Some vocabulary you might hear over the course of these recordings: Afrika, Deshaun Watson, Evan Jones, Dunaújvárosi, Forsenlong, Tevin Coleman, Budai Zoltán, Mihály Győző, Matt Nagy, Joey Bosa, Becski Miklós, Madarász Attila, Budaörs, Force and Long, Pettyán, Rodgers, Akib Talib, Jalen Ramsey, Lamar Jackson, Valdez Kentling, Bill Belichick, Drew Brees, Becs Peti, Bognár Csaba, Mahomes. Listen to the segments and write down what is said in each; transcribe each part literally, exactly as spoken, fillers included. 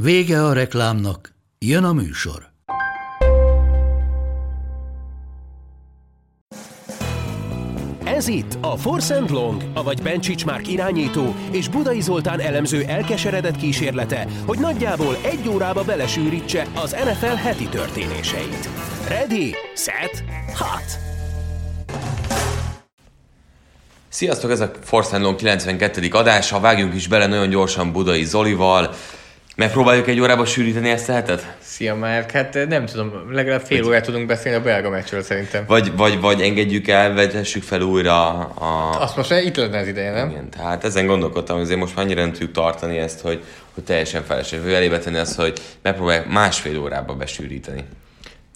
Vége a reklámnak, jön a műsor. Ez itt a Force and Long, avagy Bencsicsmár irányító és Budai Zoltán elemző elkeseredett kísérlete, hogy nagyjából egy órába belesűrítse az en ef el heti történéseit. Ready, set, hot! Sziasztok, ez a Force and Long kilencvenkettedik adása, vágjunk is bele nagyon gyorsan Budai Zolival. Megpróbáljuk egy órába sűríteni ezt a hetet? Szia Márk, hát nem tudom, legalább fél órát tudunk beszélni a belga meccsről szerintem. Vagy, vagy, vagy engedjük el, vegyessük fel újra a... Azt most itt lenne az ideje, nem? Igen, tehát ezen gondolkodtam, hogy azért most már annyira nem tudjuk tartani ezt, hogy, hogy teljesen feleség. Hogy elébe tenni azt, hogy megpróbáljuk másfél órába besűríteni.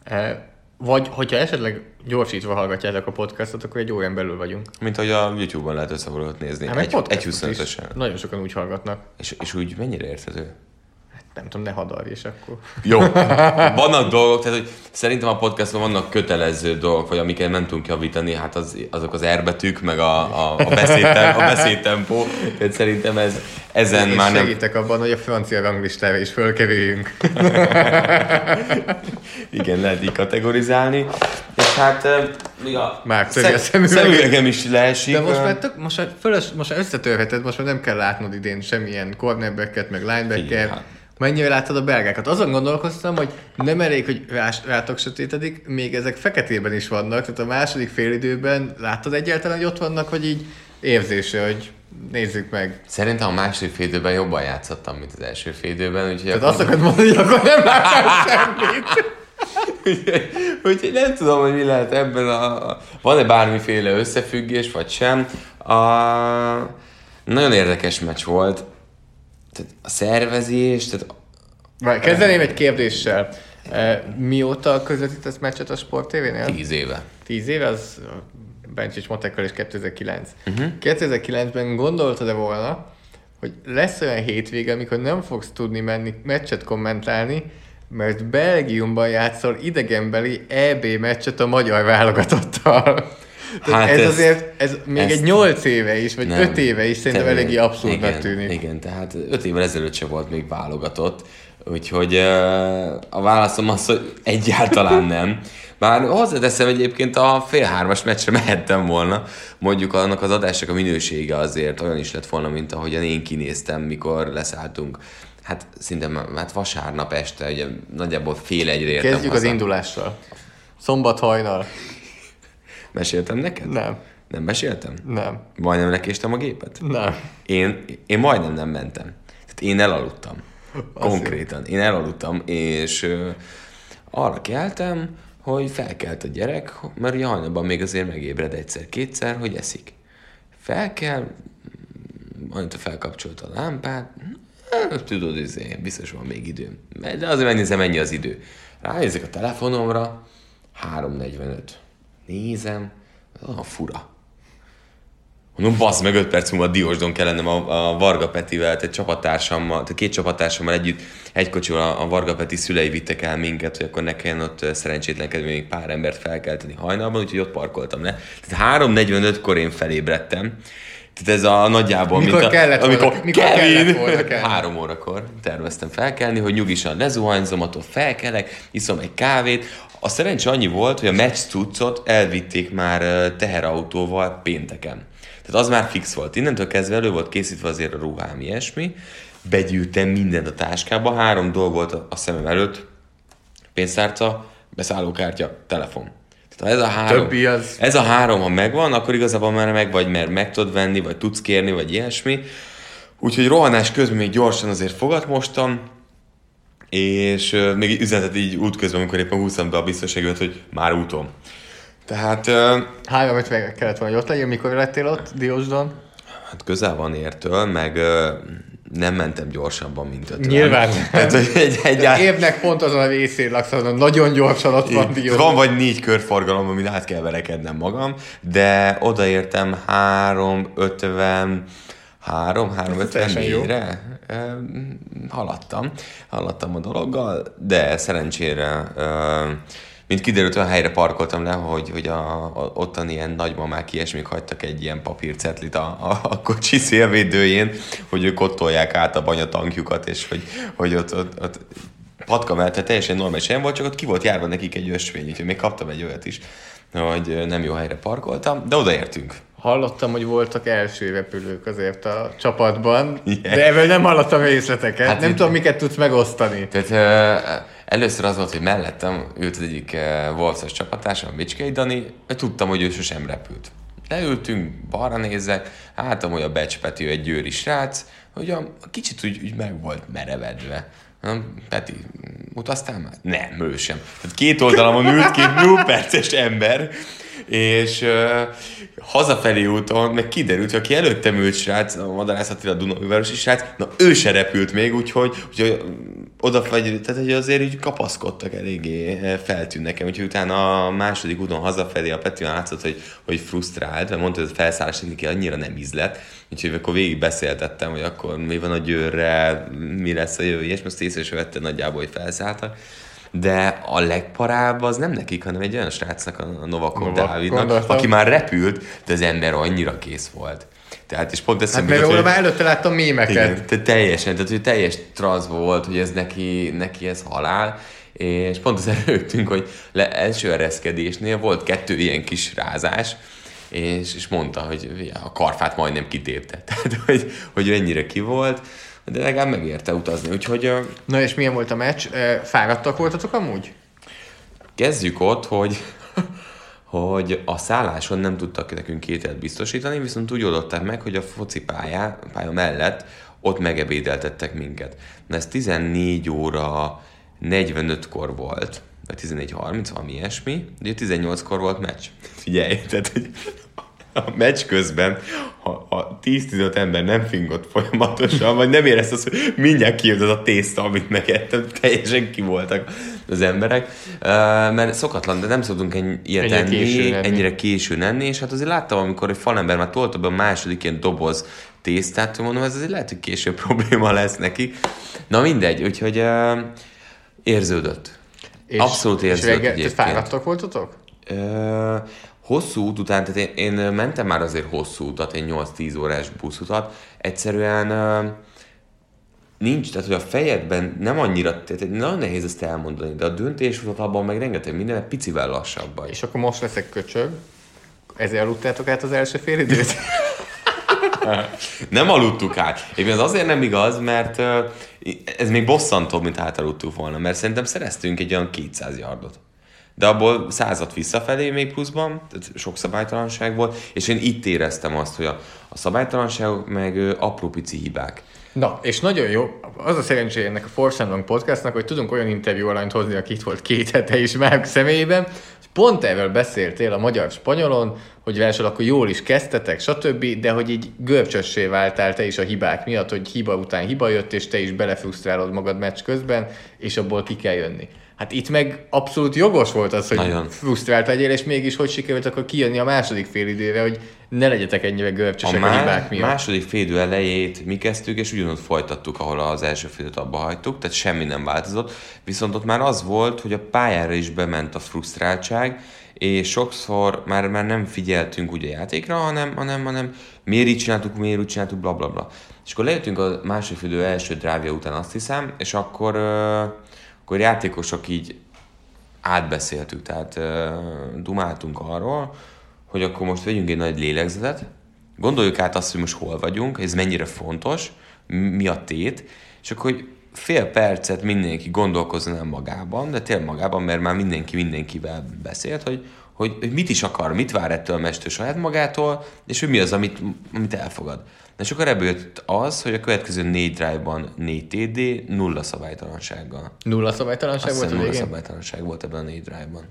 E, vagy, hogyha esetleg gyorsítva hallgatjátok a podcastot, akkor egy órán belül vagyunk. Mint hogy a YouTube-on lehet összevalót nézni. Hát, egy, egy huszonötösen. Nagyon sokan úgy hallgatnak. És, és úgy mennyire érthető? Nem tudom, ne hadarj, és akkor... Jó, vannak dolgok, tehát hogy szerintem a podcastban vannak kötelező dolgok, vagy amiket nem tudunk javítani, hát az, azok az erbetűk, meg a, a, a, beszédtem, a beszédtempó, tehát szerintem ez, ezen én már nem... segítek abban, hogy a francia ranglistára is fölkerüljünk. Igen, lehet így kategorizálni, és hát... Ja. Már töri a szemüvegem is leesik. De most már, tök, most már, fölös, most már összetörheted, most már nem kell látnod idén semmilyen cornerbacket, meg linebacket. Mennyire láttad a belgákat? Azon gondolkoztam, hogy nem elég, hogy rás, rátok sötétedik, még ezek feketében is vannak, tehát a második félidőben láttad egyáltalán, hogy ott vannak, vagy így érzése, hogy nézzük meg. Szerintem a második félidőben jobban játszottam, mint az első félidőben, úgyhogy... Tehát akkor... azt akarod mondani, hogy akkor nem láttál semmit. Úgyhogy, úgyhogy nem tudom, hogy mi lehet ebben a... Van-e bármiféle összefüggés, vagy sem? A... Nagyon érdekes meccs volt. Tehát a szervezés, tehát... Kezdeném egy kérdéssel. Mióta közvetítesz meccset a Sport té vé-nél? Tíz éve. Tíz éve, az Bancsics Motekel és kétezer-kilenc. Uh-huh. kétezer-kilencben gondoltad-e volna, hogy lesz olyan hétvége, amikor nem fogsz tudni menni meccset kommentálni, mert Belgiumban játszol idegenbeli é bé meccset a magyar válogatottal. Hát ez, ez azért, ez még egy nyolc éve is, vagy öt éve is szerintem eléggé abszurdnak tűnik. Igen, tehát öt évvel ezelőtt se volt még válogatott, úgyhogy a válaszom az, hogy egyáltalán nem. Bár hozzáteszem, egyébként a fél hármas meccsre mehettem volna, mondjuk annak az adásnak a minősége azért olyan is lett volna, mint ahogyan én kinéztem, mikor leszálltunk. Hát szinte hát vasárnap este, ugye nagyjából fél egyre értem. Kezdjük haza. Az indulással. Szombat hajnal. Meséltem neked? Nem. Nem meséltem? Nem. Majdnem lekéstem a gépet? Nem. Én, én majdnem nem mentem. Tehát én elaludtam. Konkrétan. Én elaludtam, és ö, arra keltem, hogy felkelt a gyerek, mert ugye hajnalban még azért megébred egyszer-kétszer, hogy eszik. Felkel, annyit felkapcsolta a lámpát, tudod, azért biztos van még időm. De azért megnézem, ennyi az idő. Ránézek a telefonomra, három negyvenöt. Nézem, olyan fura. Mondom, bassz, meg öt perc múlva Diósdon kell lennem a, a Varga Petivel, tehát csapattársammal, tehát két csapattársammal együtt egy kocsival a, a Varga Peti szülei vittek el minket, hogy akkor ne kelljen ott szerencsétlenkedni, még pár embert felkelteni hajnalban, úgyhogy ott parkoltam le. Tehát három negyvenötkor én felébredtem. Tehát ez a nagyjából... Mikor mint a, kellett amikor volna, mikor Kevin, kellett volna kell. Három órakor terveztem felkelni, hogy nyugisan lezuhanyzom, attól felkelek, iszom egy kávét. A szerencse annyi volt, hogy a meccs cuccot elvitték már teherautóval pénteken. Tehát az már fix volt. Innentől kezdve elő volt készítve azért a ruhám, ilyesmi. Begyűjtem mindent a táskába. Három dolg volt a szemem előtt. Pénztárca, beszállókártya, telefon. Tehát ez a három, az... ez a három, ha megvan, akkor igazából már megvagy, mert meg tudod venni, vagy tudsz kérni, vagy ilyesmi. Úgyhogy rohanás közben még gyorsan azért fogatmostam, és euh, még üzenetet így útközben, amikor éppen húztam be a biztonságot, hogy már úton. Tehát... Euh, Három öt meg kellett volna, hogy ott legyél, mikor lettél ott Diósdon? Hát közel van értől, meg euh, nem mentem gyorsabban, mint ötven. Nyilván. Tehát, hogy egy, egy át... évnek pont azon a részén laksz, azon nagyon gyorsan ott van. Diósdon. Van vagy négy körforgalom, amin át kell verekednem magam, de odaértem három ötven... három ötvennégyre haladtam. Haladtam a dologgal, de szerencsére, mint kiderült, olyan helyre parkoltam le, hogy, hogy a, a, ottan ilyen nagymamák ilyesmik hagytak egy ilyen papírcetlit a, a, a kocsi szélvédőjén, hogy ők ott tolják át a banyatankjukat, és hogy, hogy ott, ott, ott patka mellett teljesen normális helyen volt, csak ott ki volt járva nekik egy ösvény, úgyhogy még kaptam egy olyat is, hogy nem jó helyre parkoltam, de odaértünk. Hallottam, hogy voltak első repülők azért a csapatban, yeah. de ebből nem hallottam részleteket. Hát nem itt... tudom, miket tudsz megosztani. Tehát uh, először az volt, hogy mellettem ült az egyik uh, Wolfs-os csapattársam, a Bicskei Dani, tudtam, hogy ő sosem repült. Leültünk, balra nézzek, álltam, hogy a Becs Peti, egy győri srác, hogy a, a kicsit úgy, úgy meg volt merevedve. Peti, utaztál már? Nem, ő sem. Tehát két oldalamon ült két nulla perces ember, és uh, hazafelé úton meg kiderült, hogy aki előttem ült srác, a Madarász Attila, a Dunaújvárosi srác, na ő se repült még, úgyhogy, úgyhogy odafagy, tehát hogy azért úgy kapaszkodtak, eléggé feltűnt nekem, úgyhogy utána a második úton hazafelé a Pettyán látszott, hogy, hogy frusztrált, mert mondta, hogy a felszállás neki annyira nem ízlett, úgyhogy akkor végig beszéltettem, hogy akkor mi van a Győrre, mi lesz a jövő, és most észre se vette nagyjából, hogy felszálltak. De a legparább az nem nekik, hanem egy olyan srácnak, a Novakon Dávidnak, aki már repült, de az ember annyira kész volt. Tehát, és pont eszembe jutott, hogy... már előtte láttam mémeket. Igen, tehát teljesen, tehát hogy teljes transzba volt, hogy ez neki, neki ez halál, és pont azért rögtünk, hogy le, első ereszkedésnél volt kettő ilyen kis rázás, és, és mondta, hogy ja, a karfát majdnem kitépte. Tehát, hogy, hogy ennyire ki volt, de legalább megérte utazni, úgyhogy... Na és milyen volt a meccs? Fáradtak voltatok amúgy? Kezdjük ott, hogy, hogy a szálláson nem tudtak nekünk két élet biztosítani, viszont úgy oldották meg, hogy a foci pálya, pálya mellett ott megebédeltettek minket. Na ez tizennégy óra negyvenötkor volt, vagy tizennégy harminc, valami ilyesmi, de tizennyolckor volt meccs. Figyelj, tehát, hogy... a meccs közben, ha, ha tíz-tizenöt ember nem fingott folyamatosan, vagy nem érezte azt, hogy mindjárt kijött az a tészta, amit megettem, teljesen ki voltak az emberek. Uh, mert szokatlan, de nem szoktunk ennyi, ilyet ennyire enni, későn ennyire későn enni, és hát azért láttam, amikor egy falember már tolta be a második ilyen doboz tésztát, mondom, ez azért lehet, hogy később probléma lesz neki. Na mindegy, úgyhogy uh, érződött. És, abszolút érződött egyébként. És reggel, fáradtak voltatok? Uh, Hosszú út után, tehát én, én mentem már azért hosszú utat, egy nyolc-tíz órás buszutat, egyszerűen uh, nincs, tehát hogy a fejedben nem annyira, tehát nagyon nehéz ezt elmondani, de a döntéshozatalban meg rengeteg minden, egy picivel lassabban. És akkor most leszek köcsög, ezért aludtátok át az első fél időt? Nem aludtuk át. Éppen ez azért nem igaz, mert uh, ez még bosszantóbb, mint átaludtuk volna, mert szerintem szereztünk egy olyan kétszáz yardot. De abból százat visszafelé még pluszban, tehát sok szabálytalanság volt, és én itt éreztem azt, hogy a, a szabálytalanságok meg apró pici hibák. Na, és nagyon jó, az a szerencsé ennek a Force and Long podcastnak, hogy tudunk olyan interjú alanyt hozni, aki itt volt két hete is már személyében, és pont erről beszéltél a magyar-spanyolon, hogy versenyt akkor jól is kezdtetek, stb., de hogy így görcsössé váltál te is a hibák miatt, hogy hiba után hiba jött, és te is belefrusztrálod magad meccs közben, és abból ki kell jönni. Hát itt meg abszolút jogos volt az, hogy nagyon frusztrált legyél, és mégis hogy sikerült akkor kijönni a második fél időre, hogy ne legyetek ennyire görcsösek a, a hibák miatt. A második fél idő elejét mi kezdtük, és ugyanott folytattuk, ahol az első fél időt abba hagytuk, tehát semmi nem változott, viszont ott már az volt, hogy a pályára is bement a frusztráltság, és sokszor már, már nem figyeltünk úgy a játékra, hanem, hanem, hanem miért így csináltuk, miért úgy csináltuk, bla bla bla. És akkor lejöttünk a második idő első drávja után, azt hiszem, és akkor... akkor játékosok így átbeszéltük, tehát uh, dumáltunk arról, hogy akkor most vegyünk egy nagy lélegzetet, gondoljuk át azt, hogy most hol vagyunk, ez mennyire fontos, mi a tét, és akkor hogy fél percet mindenki gondolkozzon el magában, de tényleg magában, mert már mindenki mindenkivel beszélt, hogy, hogy, hogy mit is akar, mit vár ettől a mester saját magától, és hogy mi az, amit, amit elfogad. És akkor ebből jött az, hogy a következő négy drive-ban négy té dé, nulla szabálytalansággal. Nulla szabálytalanság volt a végén? Nulla szabálytalanság volt ebben a négy drive-ban.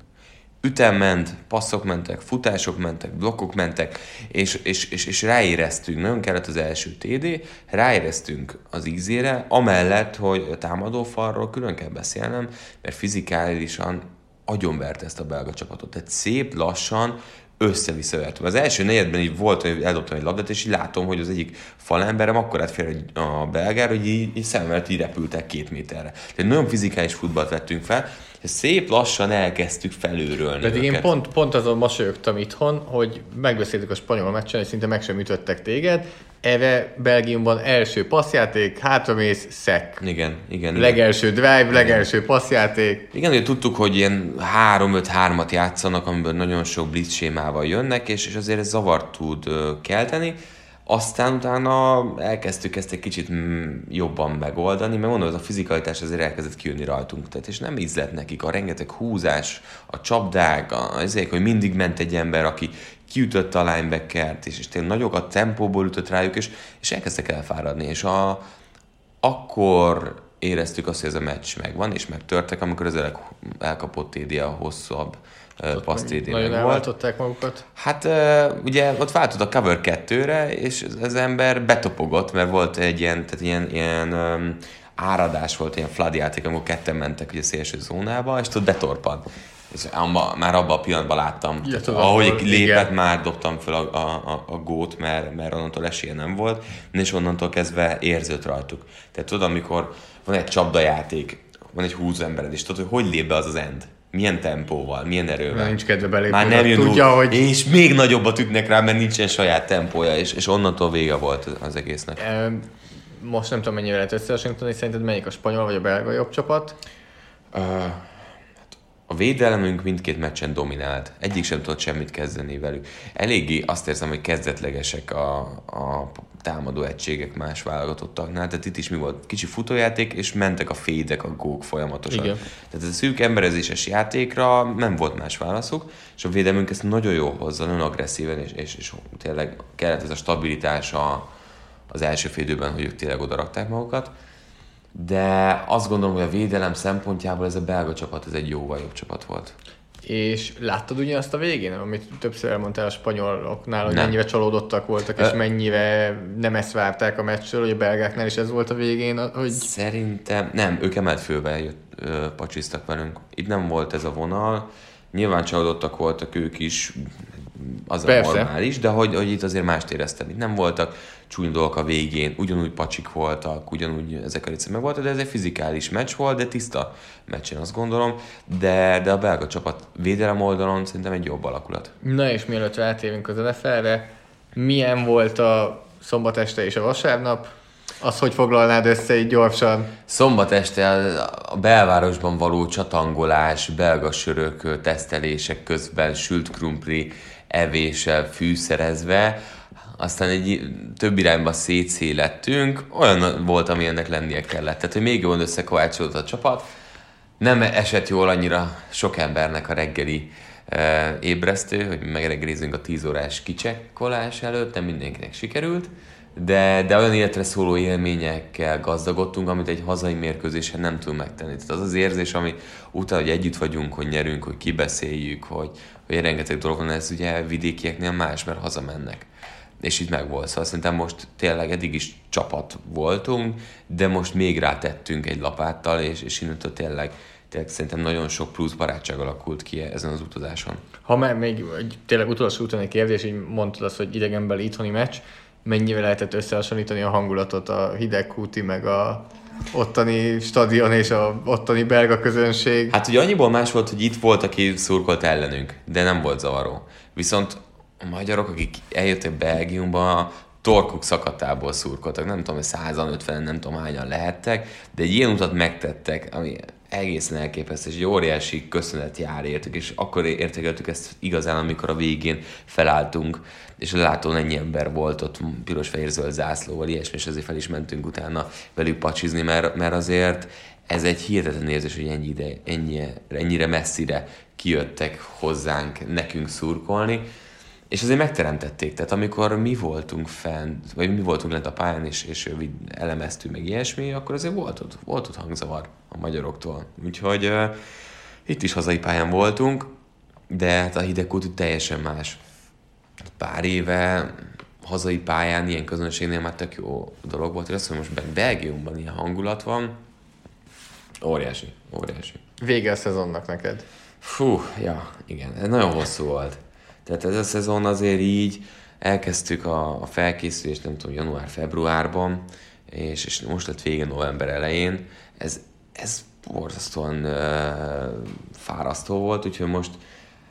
ütem ment, passzok mentek, futások mentek, blokkok mentek, és, és, és, és ráéreztünk, nagyon kellett az első té dé, ráéreztünk az ízére, amellett, hogy a támadófalról külön kell beszélnem, mert fizikálisan agyonvert ezt a belga csapatot. Tehát szép, lassan össze-visszavertem. Az első negyedben így volt, hogy eldobtam egy labdát, és így látom, hogy az egyik falemberem akkorát fél a belgára, hogy így, így szememelt így repültek két méterre. Tehát nagyon fizikális futballt vettünk fel, és szép lassan elkezdtük felülrölni. Pedig én pont, pont azon mosolyogtam itthon, hogy megbeszéltük a spanyol meccsen, és szinte meg sem ütöttek téged. Eve Belgiumban első passzjáték, hátramész, szek. Igen, igen. Legelső igen. drive, igen. legelső passzjáték. Igen, ugye tudtuk, hogy ilyen három öt három-at játszanak, amiből nagyon sok blitz sémával jönnek, és, és azért ez zavart tud kelteni. Aztán utána elkezdtük ezt egy kicsit jobban megoldani, mert mondom, ez a fizikalitás azért elkezdett kijönni rajtunk. Tehát, és nem ízlett nekik a rengeteg húzás, a csapdák, azért, hogy mindig ment egy ember, aki kiütött a linebackert, és, és tényleg nagyokat tempóból ütött rájuk, és, és elkezdtek elfáradni. És a, akkor éreztük azt, hogy ez a meccs megvan, és megtörtek, amikor az elkapott té dé a hosszabb pasztédén volt. Nagyon elváltották magukat. Hát ugye ott váltott a cover kettőre, és az ember betopogott, mert volt egy ilyen, tehát ilyen, ilyen um, áradás volt, ilyen flood játék, amikor ketten mentek ugye, a szélső zónába, és ott betorpant. És amba, már abban a pillanatban láttam, ja, tehát, ahogy volt, lépett, igen. Már dobtam fel a, a, a gót, mert, mert onnantól esélye nem volt, és onnantól kezdve érződött rajtuk. Tehát tudod, amikor van egy csapdajáték, van egy húzó embered, és tudod, hogy hogy lép be az az end? Milyen tempóval, milyen erővel. Már nincs kedve belépni. Már nem jön tudja, hogy... És még nagyobbat ütnek rá, mert nincsen saját tempója, és, és onnantól vége volt az egésznek. E, most nem tudom, mennyire lehet összehasonlítani, szerinted melyik a spanyol vagy a belga jobb csapat? Uh, a védelemünk mindkét meccsen dominált. Egyik sem tudott semmit kezdeni velük. Eléggé azt érzem, hogy kezdetlegesek a, a támadó egységek más válogatottaknál, tehát itt is mi volt? Kicsi futójáték, és mentek a fédek, a gók folyamatosan. Igen. Tehát a szűk emberezéses játékra nem volt más válaszuk, és a védelmünk ezt nagyon jól hozza, nagyon agresszíven, és, és, és tényleg kellett ez a stabilitás a, az első fél időben, hogy ők tényleg oda rakták magukat. De azt gondolom, hogy a védelem szempontjából ez a belga csapat, ez egy jóval jobb csapat volt. És láttad ugyanazt a végén, amit többször elmondtál a spanyoloknál, hogy nem. mennyire csalódottak voltak, és Ö... mennyire nem ezt várták a meccsről, hogy a belgáknál is ez volt a végén, hogy... Szerintem nem, ők emelt fővel jött, ö, pacsiztak velünk. Itt nem volt ez a vonal, nyilván csalódottak voltak ők is, az a normális, de hogy, hogy itt azért mást éreztem. Itt nem voltak csúnya dolgok a végén, ugyanúgy pacsik voltak, ugyanúgy ezek a része meg voltak, de ez egy fizikális meccs volt, de tiszta meccsen azt gondolom, de, de a belga csapat védelem oldalon szerintem egy jobb alakulat. Na és mielőtt rátérünk az en ef el-re, milyen volt a szombat este és a vasárnap? Azt hogy foglalnád össze így gyorsan? Szombat este a belvárosban való csatangolás, belga sörök, tesztelések közben sült krumpli evéssel fűszerezve, aztán egy több irányba szétszélettünk, olyan volt, ami ennek lennie kellett. Tehát, hogy még jól összekovácsolódott a csapat, nem esett jól annyira sok embernek a reggeli e, ébresztő, hogy megreggelizünk a tíz órás kicsekkolás előtt, nem mindenkinek sikerült, de, de olyan életre szóló élményekkel gazdagodtunk, amit egy hazai mérkőzésen nem tud megtenni. Tehát az az érzés, ami utána, hogy együtt vagyunk, hogy nyerünk, hogy kibeszéljük, hogy, hogy rengeteg dolog van, ez ugye vidékieknél más, mert hazamennek. És itt megvolt. Szóval szerintem most tényleg eddig is csapat voltunk, de most még rátettünk egy lapáttal, és, és innentől tényleg, tényleg szerintem nagyon sok plusz barátság alakult ki ezen az utazáson. Ha már még tényleg utolsó utáni kérdés, így mondtad azt, hogy idegenbeli itthoni meccs, mennyivel lehetett összehasonlítani a hangulatot a hidegkúti, meg a ottani stadion és a ottani belga közönség? Hát ugye annyiból más volt, hogy itt volt, aki szurkolt ellenünk, de nem volt zavaró. Viszont a magyarok, akik eljöttek Belgiumba, torkuk szakatából szurkoltak. Nem tudom, hogy százan, ötvenen, nem tudom hányan lehettek, de egy ilyen utat megtettek, ami egészen elképesztő, és egy óriási köszönet jár értük, és akkor értékeltük ezt igazán, amikor a végén felálltunk, és látón ennyi ember volt ott piros-fehér-zöld zászlóval, ilyesmi, és azért fel is mentünk utána velük pacsizni, mert, mert azért ez egy hihetetlen érzés, hogy ennyi ide, ennyire, ennyire messzire kijöttek hozzánk nekünk szurkolni, és azért megteremtették, tehát amikor mi voltunk fent, vagy mi voltunk lent a pályán, és, és elemeztünk meg ilyesmi, akkor azért volt ott, volt ott hangzavar a magyaroktól. Úgyhogy uh, itt is hazai pályán voltunk, de hát a hidegkút teljesen más. Pár éve hazai pályán, ilyen közönségnél már tök jó dolog volt, és azt mondom, most Belgiumban ilyen hangulat van, óriási, óriási. Vége a szezonnak neked. Fú, ja, igen, ez nagyon hosszú volt. Tehát ez a szezon azért így, elkezdtük a, a felkészülést, nem tudom, január-februárban, és, és most lett vége november elején. Ez, ez borzasztóan uh, fárasztó volt, úgyhogy most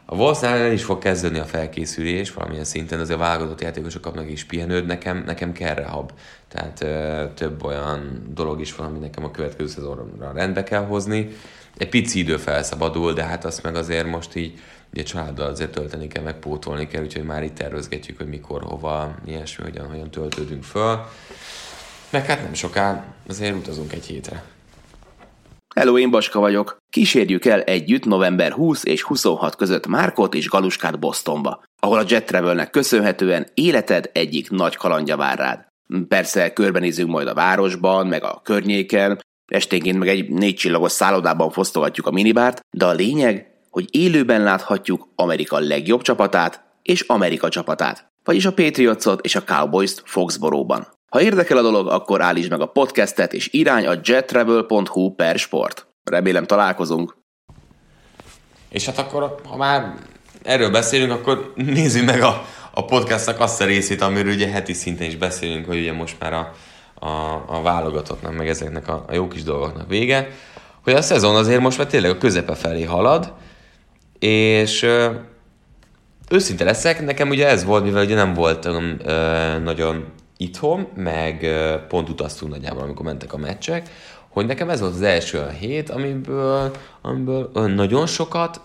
a Wolfsnál el is fog kezdődni a felkészülés, valamilyen szinten azért a válogatott játékosok kapnak is pihenőd, nekem, nekem kell rehab. Tehát uh, több olyan dolog is van, ami nekem a következő szezonra rendbe kell hozni. Egy pici idő felszabadul, de hát azt meg azért most így, ugye családdal azért tölteni kell, meg pótolni kell, úgyhogy már itt tervezgetjük, hogy mikor, hova, ilyesmi, hogyan, hogyan töltődünk föl. Meg hát nem soká, azért utazunk egy hétre. Hello, én Baska vagyok. Kísérjük el együtt november huszadika és huszonhatodika között Márkot és Galuskát Bostonba, ahol a Jet Travelnek köszönhetően életed egyik nagy kalandja vár rád. Persze körbenézünk majd a városban, meg a környéken, esténként meg egy négy csillagos szállodában fosztogatjuk a minibárt, de a lényeg, hogy élőben láthatjuk Amerika legjobb csapatát és Amerika csapatát, vagyis a Patriotsot és a Cowboyst Foxboróban. Ha érdekel a dolog, akkor állítsd meg a podcastet, és irány a jettravel.hu per sport. Remélem találkozunk. És hát akkor, ha már erről beszélünk, akkor nézzük meg a, a podcastnak azt a részét, amiről ugye heti szinten is beszélünk, hogy ugye most már a, a, a válogatottnak, meg ezeknek a, a jó kis dolgoknak vége, hogy a szezon azért most már tényleg a közepe felé halad, és őszinte leszek, nekem ugye ez volt, mivel ugye nem voltam ö, nagyon itthon, meg ö, pont utaztunk nagyjából, amikor mentek a meccsek, hogy nekem ez volt az első a hét, amiből, amiből ö, nagyon sokat,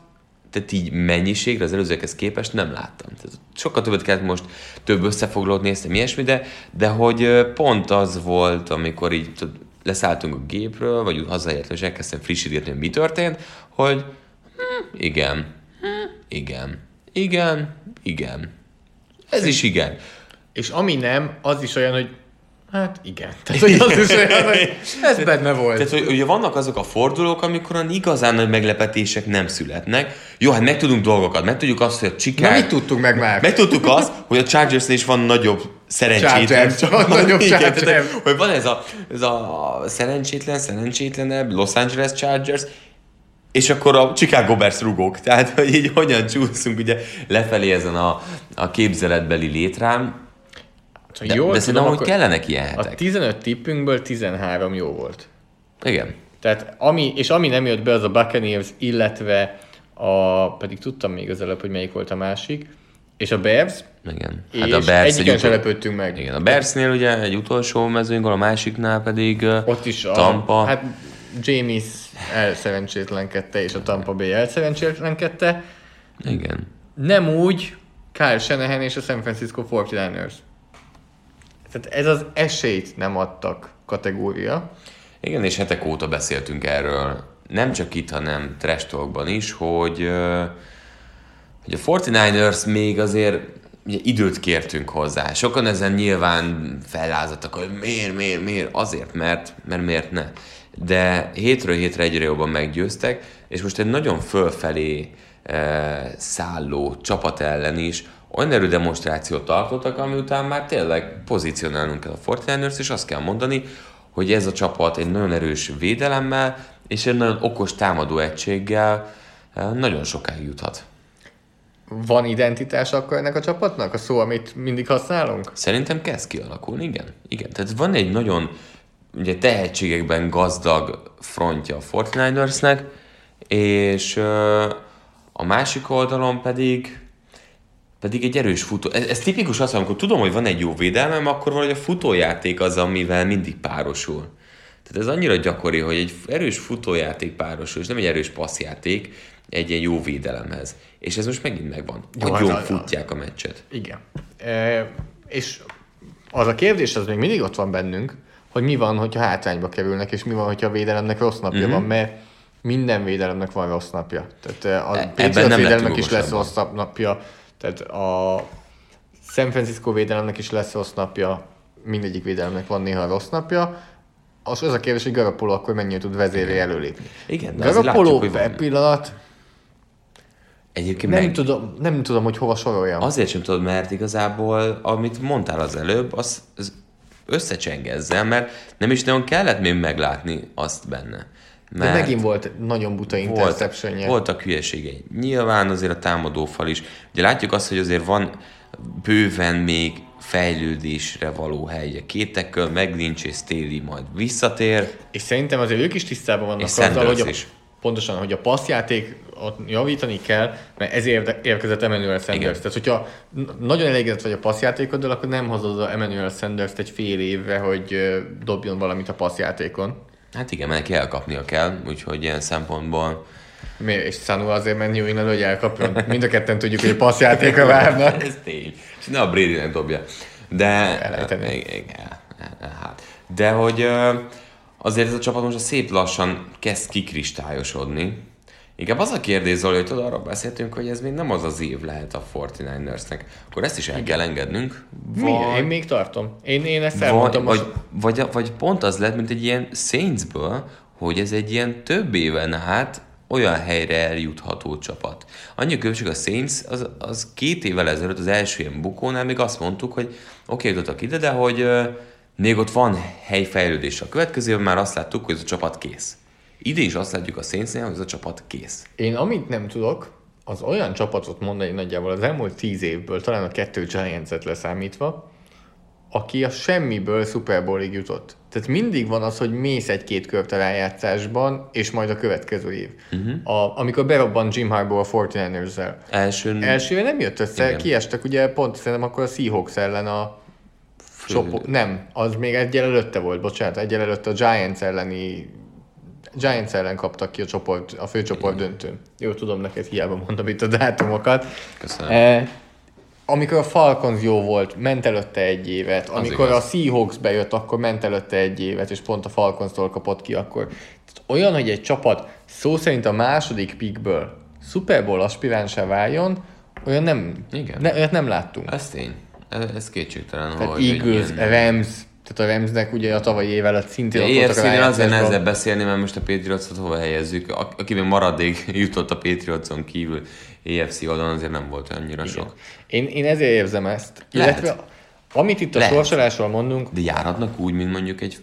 tehát így mennyiségre az előzőekhez képest nem láttam. Tehát sokkal többet kellett most, több összefoglalót néztem, ilyesmi, de, de hogy ö, pont az volt, amikor így tud, leszálltunk a gépről, vagy hazaértem, és elkezdtem frissítgetni, hogy mi történt, hogy hm, igen, hm, igen, igen, igen. Ez is igen. És ami nem, az is olyan, hogy hát igen. Tehát, hogy az is olyan, hogy ez benne volt. Tehát, hogy ugye vannak azok a fordulók, amikor igazán nagy meglepetések nem születnek. Jó, hát meg tudunk dolgokat, meg tudjuk azt, hogy a Chicago... Na, mit tudtunk meg már? Meg tudtuk azt, hogy a Chargersnél is van nagyobb szerencsétlen... Chargers, nagyobb Chargers. Hogy van ez a, ez a szerencsétlen, szerencsétlenebb Los Angeles Chargers, és akkor a Chicago Bears rugók. Tehát, hogy így hogyan csúszunk ugye lefelé ezen a, a képzeletbeli létrán. De, jól de szerintem, hogy kellenek ilyen hetek. A tizenöt tippünkből tizenhárom jó volt. Igen. Tehát ami, és ami nem jött be, az a Buccaneers, illetve a, pedig tudtam még az előbb, hogy melyik volt a másik, és a Bears. Igen. Hát és a Bears egyiken se lepődtünk meg. Igen, a Bearsnél ugye egy utolsó mezőnk, a másiknál pedig ott is a Tampa. Hát James elszerencsétlenkedte, és a Tampa Bay elszerencsétlenkedte. Igen. Nem úgy Kyle Shanahan és a San Francisco negyvenkilencesek. Tehát ez az esélyt nem adtak kategória. Igen, és hetek óta beszéltünk erről, nem csak itt, hanem Trash Talkban is, hogy, hogy a negyvenkilencesek még azért ugye, időt kértünk hozzá. Sokan ezen nyilván fellázadtak, hogy miért, miért, miért, azért, mert, mert miért ne. De hétről hétre egyre jobban meggyőztek, és most egy nagyon fölfelé eh, szálló csapat ellen is olyan erődemonstrációt tartottak, ami után már tényleg pozícionálnunk kell a negyvenkilenceseket, és azt kell mondani, hogy ez a csapat egy nagyon erős védelemmel és egy nagyon okos támadó egységgel nagyon sokáig juthat. Van identitás akkor ennek a csapatnak? A szó, amit mindig használunk? Szerintem kezd kialakulni, igen. igen. Tehát van egy nagyon ugye, tehetségekben gazdag frontja a negyvenkilencesnek, és a másik oldalon pedig pedig egy erős futó. Ez, ez tipikus az, amikor tudom, hogy van egy jó védelmem, akkor valahogy a futójáték az, amivel mindig párosul. Tehát ez annyira gyakori, hogy egy erős futójáték párosul, és nem egy erős passzjáték egy ilyen jó védelemhez. És ez most megint megvan. Jó, hogy jól futják a meccset. Igen. E, és az a kérdés, az még mindig ott van bennünk, hogy mi van, hogyha hátrányba kerülnek, és mi van, hogyha a védelemnek rossz napja mm-hmm. van, mert minden védelemnek van rossz napja. Tehát a Patriots védelemnek is lesz rossz napja. Tehát a San Francisco védelemnek is lesz rossz napja, mindegyik védelemnek van néha rossz napja, az az a kérdés, hogy Garoppolo akkor mennyire tud vezérre előlépni. Igen, de Garoppolo látjuk, hogy van. Pillanat Egyébként nem, meg... tudom, nem tudom, hogy hova soroljam. Azért sem tudod, mert igazából, amit mondtál az előbb, az, az összecsengezzel, mert nem is nagyon kellett még meglátni azt benne. De megint volt nagyon buta interceptionje. Voltak hülyeségei. Nyilván azért a támadófal is. Ugye látjuk azt, hogy azért van bőven még fejlődésre való helye. Kétekkel meg Lynch és Staley majd visszatér. És szerintem azért ők is tisztában vannak azzal, hogy a, pontosan, hogy a passzjáték javítani kell, mert ezért érkezett Emmanuel Sanders. Tehát, hogyha nagyon elégedett vagy a passzjátékoddal, akkor nem hozod az Emmanuel Sanders-t egy fél évre, hogy dobjon valamit a passzjátékon. Hát igen, mert neki elkapnia kell, úgyhogy ilyen szempontból... Miért? És Sanu azért, mert New England, hogy elkapjon. Mind a ketten tudjuk, hogy a passzjátékra várnak. Ez tény. És ne a Brady-nek dobja. De... Elejteni. Hát. De hogy azért ez a csapat most szép lassan kezd kikristályosodni. Inkább az a kérdés, Zoli, hogy arra beszéltünk, hogy ez még nem az az év lehet a negyvenkilenceseknek. Akkor ezt is el kell engedenünk. Vagy... Én még tartom. Én, én ezt elmondtam vagy, most. Vagy, vagy, vagy pont az lett, mint egy ilyen Saintsből, hogy ez egy ilyen több éven hát olyan helyre eljutható csapat. Annyi különbség a Saints, az, az két évvel ezelőtt az első ilyen bukónál még azt mondtuk, hogy oké, jutottak ide, de hogy euh, még ott van helyfejlődés. A következőben már azt láttuk, hogy ez a csapat kész. Ide is azt látjuk a Saintsnél, hogy ez a csapat kész. Én amit nem tudok, az olyan csapatot mondani nagyjából az elmúlt tíz évből, talán a kettő Giants-et leszámítva, aki a semmiből Super Bowlig jutott. Tehát mindig van az, hogy mész egy-két kört a rájátszásban, és majd a következő év. Uh-huh. A, amikor berobbant Jim Harbaugh a negyvenkilencesekkel. Elsőn... Elsőre nem jött össze, igen. Kiestek ugye pont szerintem akkor a Seahawks ellen a... Shop... Nem, az még egyel előtte volt, bocsánat, egyel előtte a Giants elleni... Giants ellen kaptak ki a csoport, a főcsoport döntőn. Jó, tudom, neked hiába mondom itt a dátumokat. Köszönöm. E, amikor a Falcons jó volt, ment előtte egy évet. Amikor a Seahawks bejött, akkor ment előtte egy évet, és pont a Falconstól kapott ki akkor. Tehát olyan, hogy egy csapat szó szerint a második pickből Super Bowl aspiránsá váljon, olyan nem, ne, olyat nem láttunk. Ez tény. Ez kétségtelen. Tehát Eagles, Rams... Tehát a Ramsnek ugye a tavalyi év előtt szintén ott voltak a rájátszásban. Azért nehezebb beszélni, mert most a Patriotsot hova helyezzük. Aki még maradék jutott a Patriotson kívül, á ef cé oldalon azért nem volt annyira igen. sok. Én, én ezért érzem ezt. Lehet. Illetve amit itt a Lehet. sorsolásról mondunk... De járhatnak úgy, mint mondjuk egy...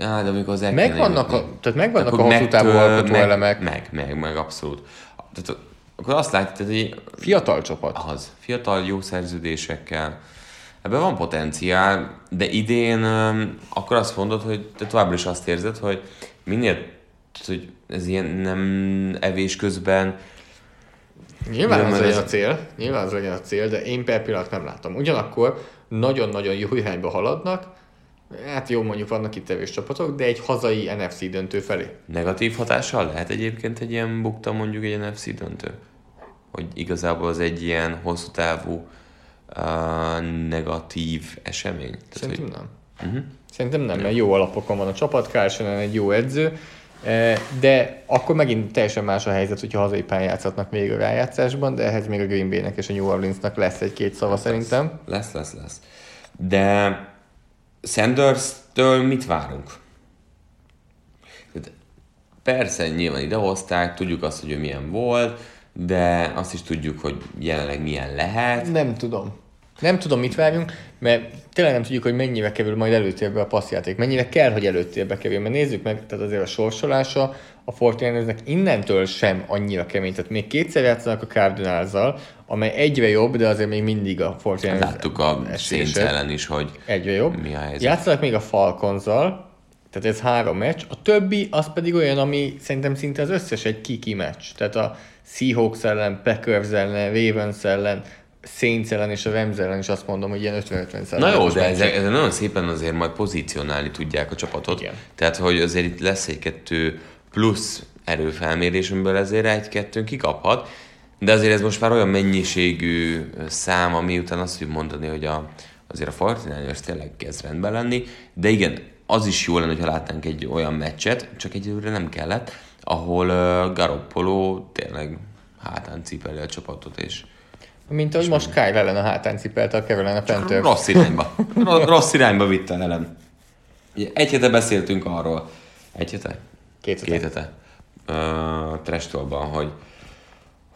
Á, de amikor az el kéne megvannak a, tehát megvannak tehát a hosszú távú alkotó elemek. Meg, meg, meg, abszolút. Tehát akkor azt látjuk, hogy... Fiatal csapat. Az. Fiatal jó szerződésekkel. Ebben van potenciál, de idén um, akkor azt mondod, hogy te továbbra is azt érzed, hogy minél, hogy ez ilyen nem evés közben... Nyilván nem az legyen a cél, nyilván az legyen a cél, de én per pillanat nem látom. Ugyanakkor nagyon-nagyon jó irányba haladnak, hát jó, mondjuk vannak itt evés csapatok, de egy hazai en ef cé döntő felé. Negatív hatással lehet egyébként egy ilyen bukta mondjuk egy en ef cé döntő? Hogy igazából az egy ilyen hosszú távú Uh, negatív esemény. Tehát, Szerintem hogy... nem. Uh-huh. Szerintem nem, mert jó alapokon van a csapat, Kársenán egy jó edző, de akkor megint teljesen más a helyzet, hogyha hazai pályán játszhatnak még a rájátszásban, de ehhez még a Green Bay-nek és a New Orleans-nak lesz egy-két szava lesz, szerintem. Lesz, lesz, lesz. De Sanders-től mit várunk? Persze, nyilván idehozták, tudjuk azt, hogy ő milyen volt, de azt is tudjuk, hogy jelenleg milyen lehet. Nem tudom. Nem tudom, mit várjunk, mert tényleg nem tudjuk, hogy mennyire kerül majd előtérbe a passzjáték. Mennyire kell, hogy előtérbe kerül, mert nézzük meg, tehát azért a sorsolása a fortinájneresnek innentől sem annyira kemény. Tehát még kétszer játszanak a Cardinalzzal, amely egyre jobb, de azért még mindig a fortinájneres. Láttuk a Saints ellen is, hogy egyre jobb. Mi a helyzet. Játszanak még a Falconzzal, tehát ez három meccs. A többi az pedig olyan, ami szerintem szinte az összes egy kiki meccs. Tehát a Seahawks ellen, Packers ellen, Ravens ellen, Saints ellen és a Rams ellen is azt mondom, hogy ilyen ötven-ötven százalék. Na jó, de ezzel, ezzel nagyon szépen azért majd pozicionálni tudják a csapatot. Igen. Tehát, hogy azért itt lesz egy-kettő plusz erőfelmérés, amiből ezért egy-kettőn kikaphat. De azért ez most már olyan mennyiségű szám, ami után azt tudjuk mondani, hogy a, azért a fortinájneres tényleg kezd rendben lenni. De igen, az is jó lenne, ha látnánk egy olyan meccset, csak egyelőre nem kellett, ahol uh, Garoppolo tényleg hátán cipeli a csapatot, és... Mint ahogy most Kyle ellen a hátán cipelte a Carolina Panthers. Rossz irányba. Rossz irányba vitte ellen. Egy hete beszéltünk arról. Egy hete? Két hete. Két hete. Uh, Trestolban, hogy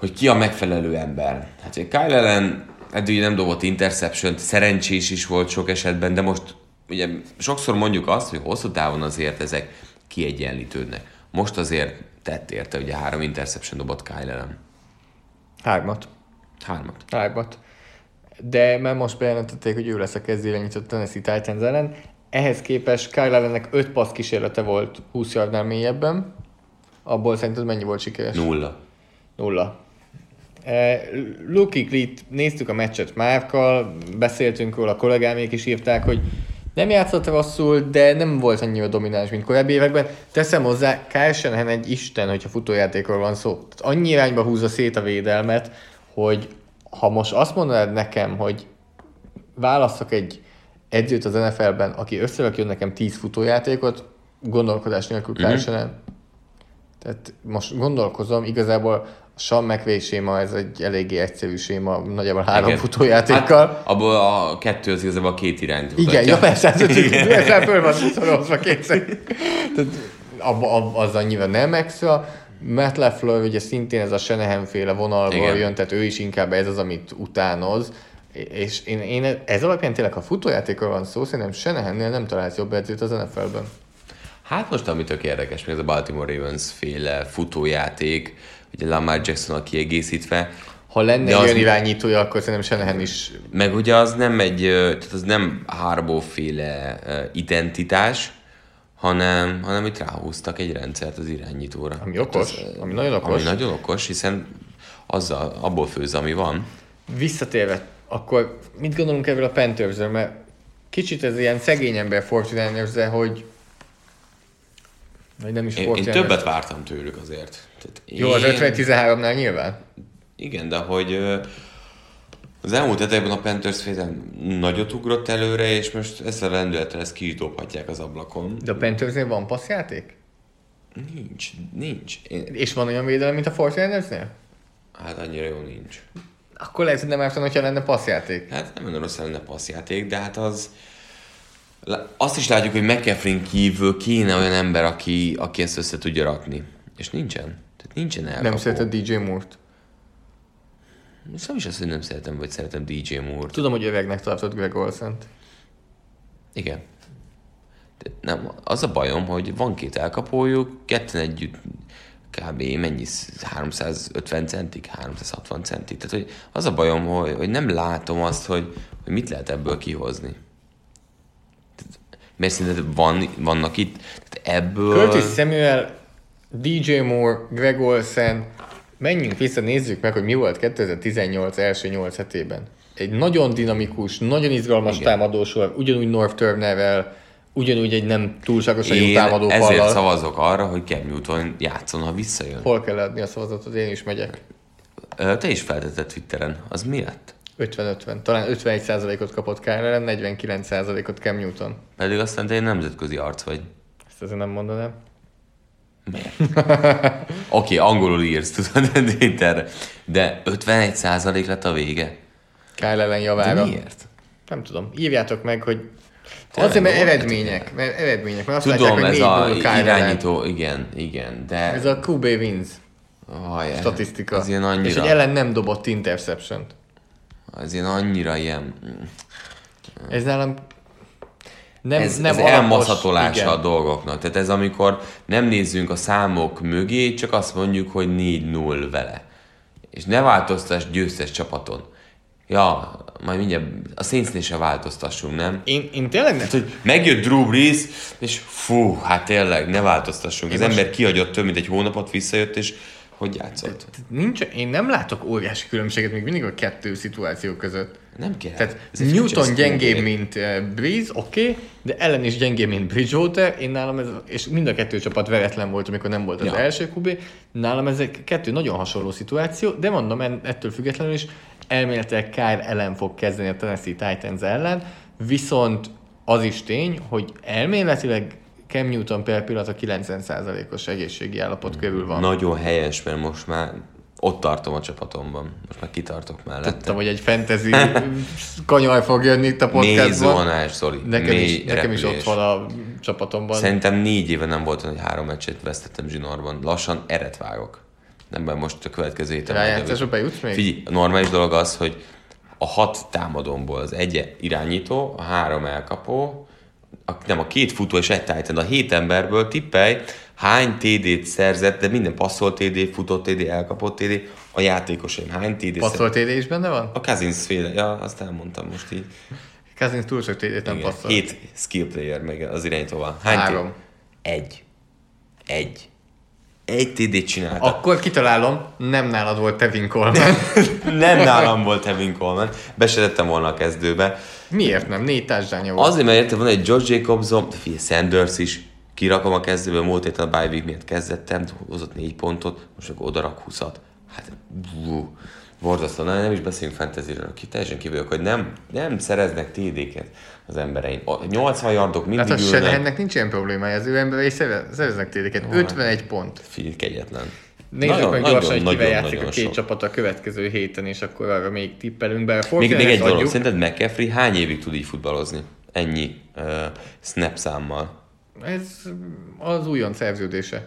hogy ki a megfelelő ember. Hát, hogy Kyle Allen eddig nem dobott interception-t, szerencsés is volt sok esetben, de most ugye sokszor mondjuk azt, hogy hosszú távon azért ezek kiegyenlítődnek. Most azért tett érte, ugye három interception dobott Kyle Allen. Hármat. Hármat. Hármat. De már most bejelentették, hogy ő lesz a kezdőirányított Tennessee Titans ellen. Ehhez képest Kyle Allennek öt passz kísérlete volt húsz yardnál mélyebben. Abból szerinted mennyi volt sikeres? Nulla. Nulla. Luke Kuechly, néztük a meccset Márkkal, beszéltünk róla, a kollégámék is írták, hogy nem játszott rosszul, de nem volt annyira domináns, mint korábbi években. Teszem hozzá, Kyle Shanahan egy isten, hogyha futójátékról van szó. Tehát annyi irányba húzza szét a védelmet, hogy ha most azt mondanád nekem, hogy válasszak egy edzőt az en ef el-ben, aki összerakjon nekem tíz futójátékot, gondolkodás nélkül Kyle Shanahan. Mm-hmm. Tehát most gondolkozom, igazából Sean McVay séma, ez egy eléggé egyszerű séma, nagyjából három igen. futójátékkal. Hát, abból a kettő az igazából a két irányt mutatja. Igen, ja persze, ez a föl van szorozva kétszer. Azzal nyilván nem extra. Matt LaFleur ugye szintén ez a Shanahan-féle vonalból igen. jön, tehát ő is inkább ez az, amit utánoz. És én, én ez alapján tényleg, ha futójátékról van szó, szerintem Shanahan-nél nem találsz jobb edzőt az en ef el-ben. Hát most ami tök érdekes, még ez a Baltimore Ravens-féle futójáték, ugye Lamar Jacksonnal kiegészítve. Ha lenne olyan irányítója, akkor szerintem Shanahan is... Meg ugye az nem egy, tehát az nem Harbaugh-féle identitás, hanem, hanem itt ráhúztak egy rendszert az irányítóra. Ami okos, hát az, ami nagyon okos. Ami nagyon okos, hiszen azzal, abból főz, ami van. Visszatérve, akkor mit gondolunk ebből a Panthersről? Mert kicsit ez ilyen szegény ember fortinájánőrző, hogy Én, én többet vártam tőlük azért. Tehát jó, én... az ötven tizenháromnál nyilván. Igen, de hogy az elmúlt hetekben a Panthers félen nagyot ugrott előre, és most ezzel a rendülettel ezt ki is dobhatják az ablakon. De a Panthersnél van passzjáték? Nincs, nincs. Én... És van olyan védelem, mint a Forsenlongnél? Hát annyira jó nincs. Akkor lehet, hogy nem ártan, hogyha lenne passzjáték. Hát nem olyan rossz lenne passzjáték, de hát az... Azt is látjuk, hogy McCaffrey kívül kéne olyan ember, aki, aki ezt össze tudja rakni. És nincsen. Tehát nincsen elrakó. Nem szereted dé jé Moore-t? Szóval is azt, hogy nem szeretem, vagy szeretem dé jé Moore-t. Tudom, hogy öregnek tartott Greg Olsent. Igen. De nem, az a bajom, hogy van két elkapójuk, ketten együtt kb. Mennyi? háromszázötven centig? háromszázhatvan centig? Tehát hogy az a bajom, hogy, hogy nem látom azt, hogy, hogy mit lehet ebből kihozni. Mert szerinted van, vannak itt, tehát ebből... Curtis Samuel, dé jé Moore, Greg Olsen, menjünk vissza, nézzük meg, hogy mi volt kétezer-tizennyolc első nyolc hetében. Egy nagyon dinamikus, nagyon izgalmas igen. támadósor, ugyanúgy North Turnerrel, ugyanúgy egy nem túlságosan jó támadó pallal. Ezért szavazok arra, hogy Cam Newton játszon, ha visszajön. Hol kell adni a szavazatot, én is megyek. Te is feltetted Twitteren, az mi lett? ötven-ötven. Talán ötvenegy százalékot kapott Kyle Allen, negyvenkilenc százalékot Cam Newton. Pedig aztán te egy nemzetközi arc vagy. Ezt azért nem mondanám. Miért? Oké, okay, angolul írsz, tudod, de, de ötvenegy százalék lett a vége. Kyle Allen javára. De miért? Nem tudom. Írjátok meg, hogy... Te azért, mert eredmények. Mert eredmények. Mert azt tudom, látják, hogy ez a irányító, igen, igen, de... Ez a kú bé wins oh, statisztika. Ez ilyen annyira... És hogy Allen nem dobott interception-t. Az én annyira ilyen... Ez nálam nem, ez, nem ez alapos, elmaszatolása igen. a dolgoknak. Tehát ez amikor nem nézzünk a számok mögé, csak azt mondjuk, hogy négy null vele. És ne változtass győztes csapaton. Ja, majd mindjárt a Saints-nél se változtassunk, nem? Én, én tényleg nem. Tehát, megjött Drew Brees, és fú, hát tényleg, ne változtassunk. Én az most... ember kihagyott több mint egy hónapot, visszajött, és hogy játszott? Nincs, én nem látok óriási különbséget még mindig a kettő szituáció között. Nem kell. Tehát Newton gyengébb, mint Breeze, oké, okay, de Allen is gyengébb, mint Bridgewater, én nálam ez, és mind a kettő csapat veretlen volt, amikor nem volt az ja. első kú bé, nálam ez kettő nagyon hasonló szituáció, de mondom, ettől függetlenül is elméletileg Kyle Allen fog kezdeni a Tennessee Titans ellen, viszont az is tény, hogy elméletileg Cam Newton per pillanat a kilencven százalékos egészségi állapot körül van. Nagyon helyes, mert most már ott tartom a csapatomban. Most már kitartok mellette. Tudtam, hogy egy fantasy kanyar fog jönni itt a podcastban. Mély zónás, Zoli. Nekem, is, nekem is ott van a csapatomban. Szerintem négy éve nem volt, hogy három meccset vesztettem zsinórban. Lassan eret vágok. ebben most a következő héten. Rájátszásba bejut még? Figyelj, a normális dolog az, hogy a hat támadómból az egy irányító, a három elkapó, a, nem a két futó és egy tight end, a hét emberből tippelj, hány té dét szerzett, de minden passzolt té dé, futott té dé, elkapott té dé, a játékosaim hány té dé passzolt té dé is benne van? A Cousins féle, ja, azt elmondtam most így. Cousins túl sok té dét nem passzolt. hét skill player meg az irányítóval. Hány három. T- egy. Egy. Egy té dét csinálta. Akkor kitalálom, nem nálad volt Tevin Coleman. Nem, nem nálam volt Tevin Coleman. Be se tettem volna a kezdőbe. Miért nem? Négy társadalnya volt. Azért, mert érte van egy George Jacobson, figyelj, Sanders is. Kirakom a kezdőbe, múlt héten a bye week miatt kezdettem, hozott négy pontot, most akkor odarak huszat. Hát, bú, borzasztó. Na, nem is beszélünk fantasyről, ki teljesen kívülök, hogy nem, nem szereznek té déket az embereim. A nyolcvan yardok mindig hát ülnek. Hát a Shanahannek nincs ilyen problémája, az ő emberei szereznek té déket. Oh, ötvenegy pont. Figyelj, kegyetlen. Nézzük meg gyorsan, hogy kivel játszik a két sok. csapat a következő héten, és akkor arra még tippelünk be. Még, még egy dolog, szerinted McCaffrey hány évig tud így futballozni? Ennyi uh, snap számmal. Ez az újonc szerződése.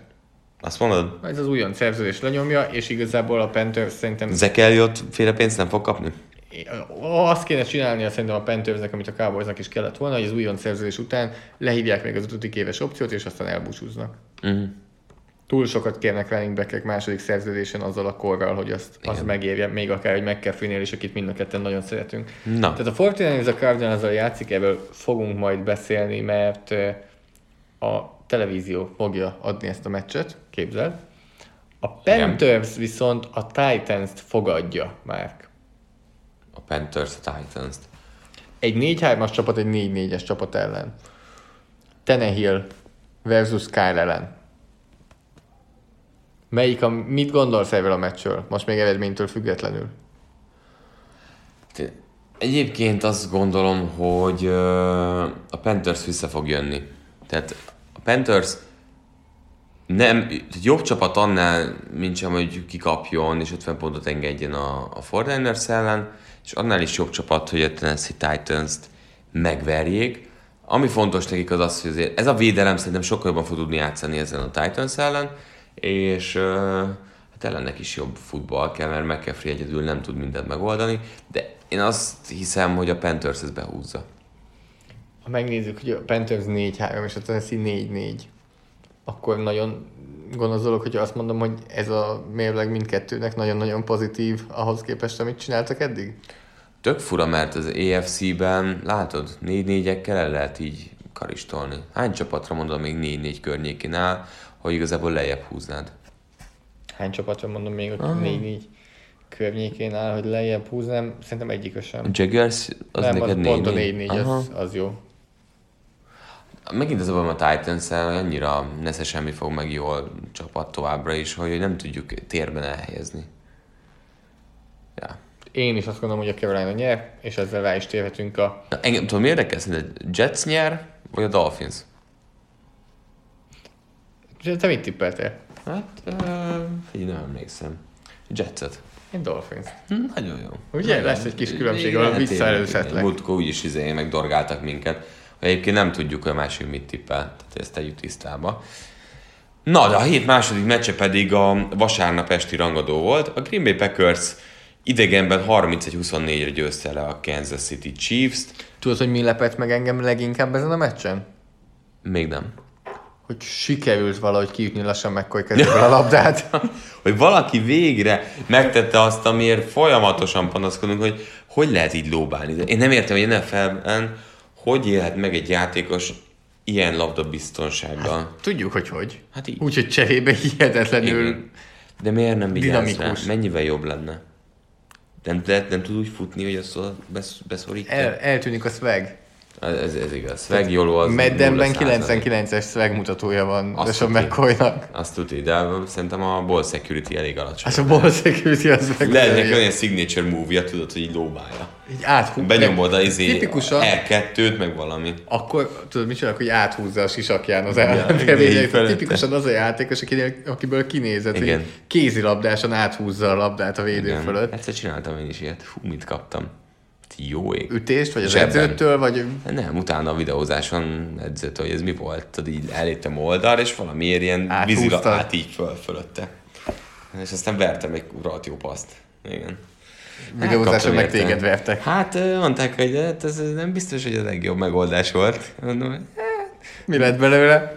Azt mondod? Ez az újonc szerződés lenyomja, és igazából a Panthers szerintem... Zach Elliott féle pénzt nem fog kapni? Azt kéne csinálnia szerintem a Panthersnek, amit a Cowboysnak is kellett volna, hogy az újonc szerződés után lehívják még az ötödik éves opciót, és aztán elbúcsúznak. Uh-huh. Túl sokat kérnek running backek második szerződésen azzal a korral, hogy azt, azt megérje, még akár, hogy McCaffrey-nél is, akit mind a ketten nagyon szeretünk. Na. Tehát a fortinájners a Cardinals-zal játszik, ebből fogunk majd beszélni, mert a televízió fogja adni ezt a meccset, képzel. A Panthers viszont a Titans-t fogadja, Márk. A Panthers a Titans-t. Egy négy-hármas csapat, egy négy-négyes csapat ellen. Tannehill versus Kyle Allen. Melyik a... Mit gondolsz erről a meccsről? Most még eredménytől függetlenül. Egyébként azt gondolom, hogy a Panthers vissza fog jönni. Tehát a Panthers nem, jobb csapat annál, mint sem, hogy kikapjon és ötven pontot engedjen a, a fortinájners ellen, és annál is jobb csapat, hogy a Tennessee Titans-t megverjék. Ami fontos nekik az az, hogy ez a védelem szerintem sokkal jobban fog tudni játszani ezen a Titans ellen, és hát ellennek is jobb futball kell, mert McCaffrey egyedül nem tud mindent megoldani, de én azt hiszem, hogy a Panthers ezt behúzza. Ha megnézzük, hogy a Panthers négy-három és a Tennessee négy-négy, akkor nagyon gondozolok, hogy azt mondom, hogy ez a mérleg mindkettőnek nagyon-nagyon pozitív ahhoz képest, amit csináltak eddig? Tök fura, mert az á ef cé-ben, látod, négy-négyekkel el lehet így karistolni. Hány csapatra mondom még négy-négy környékén áll, hogy igazából lejjebb húznád? Hány csapatra mondom még, hogy ah. négy-négy környékén áll, hogy lejjebb húznám? Szerintem egyik sem. Jaguars az nem, neked négy-négy? Pont a négy-négy, az, az jó. Megint az abban a Titans-el, hogy annyira nesze semmi fog meg jól csapat továbbra is, hogy nem tudjuk térben elhelyezni. Ja. Én is azt gondolom, hogy a Carolina nyer, és ezzel rá is térhetünk a... Na, engem tudom, érdekel, szerinted Jets nyer, vagy a Dolphins? Te mit tippeltél? Hát, így nem emlékszem. Jetset. Én Dolphins. Nagyon jó. Ugye? Nagyon. Lesz egy kis különbség, ahol visszaelőzhetlek. Múltkor úgyis izé megdorgáltak minket. Egyébként nem tudjuk, hogy a másik mit tippel, tehát ezt tegyük tisztába. Na, de a hét második meccse pedig a vasárnap esti rangadó volt. A Green Bay Packers idegenben harmincegy huszonnégyre győzte le a Kansas City Chiefs-t. Tudod, hogy mi lepett meg engem leginkább ezen a meccsen? Még nem. Hogy sikerült valahogy kiütni lassan McCoy kezéből a labdát. Hogy valaki végre megtette azt, amiért folyamatosan panaszkodunk, hogy hogy lehet így lóbálni. De én nem értem, hogy en ef el-ben hogy élhet meg egy játékos ilyen labdabiztonsággal? Hát, tudjuk, hogy hogy. Hát így. Úgy, hogy cserébe hihetetlenül dinamikus. De miért nem vigyázz rá? Mennyivel jobb lenne? Nem, nem, nem tud úgy futni, hogy azt beszorítja? El, eltűnik a swag. Ez, ez igaz. Swag jól az. Maddenben kilencvenkilences swag mutatója van Sean McCoynak. Azt tudni, de szerintem a ball security elég alacsony. Hát a ball security az meg... Lehetnek olyan signature movie-ja, tudod, hogy így lóbálja. Így áthúz. Benyomod a izé er kettőt, meg valami. Akkor tudod, mit csinálok, hogy áthúzza a sisakján az ellenfélvényeit. Ja, tipikusan az a játékos, akiből kinézett, igen, hogy kézilabdáson áthúzza a labdát a védő, igen, fölött. Egyszer csináltam én is ilyet. Hú, mit kaptam. Jó ég. Ütést, vagy az zsebben. Edzőtől, vagy... Nem, utána a videózáson edzőtől, hogy ez mi volt, tudod, így elértem oldalra, és valamiért ilyen vízilabdát így föl fölötte. És aztán vertem egy rohadt jó paszt. Igen. Megoldásod meg téged vertek. Hát mondták, hogy ez nem biztos, hogy a legjobb megoldás volt. Mondom, hogy... Mi lett belőle?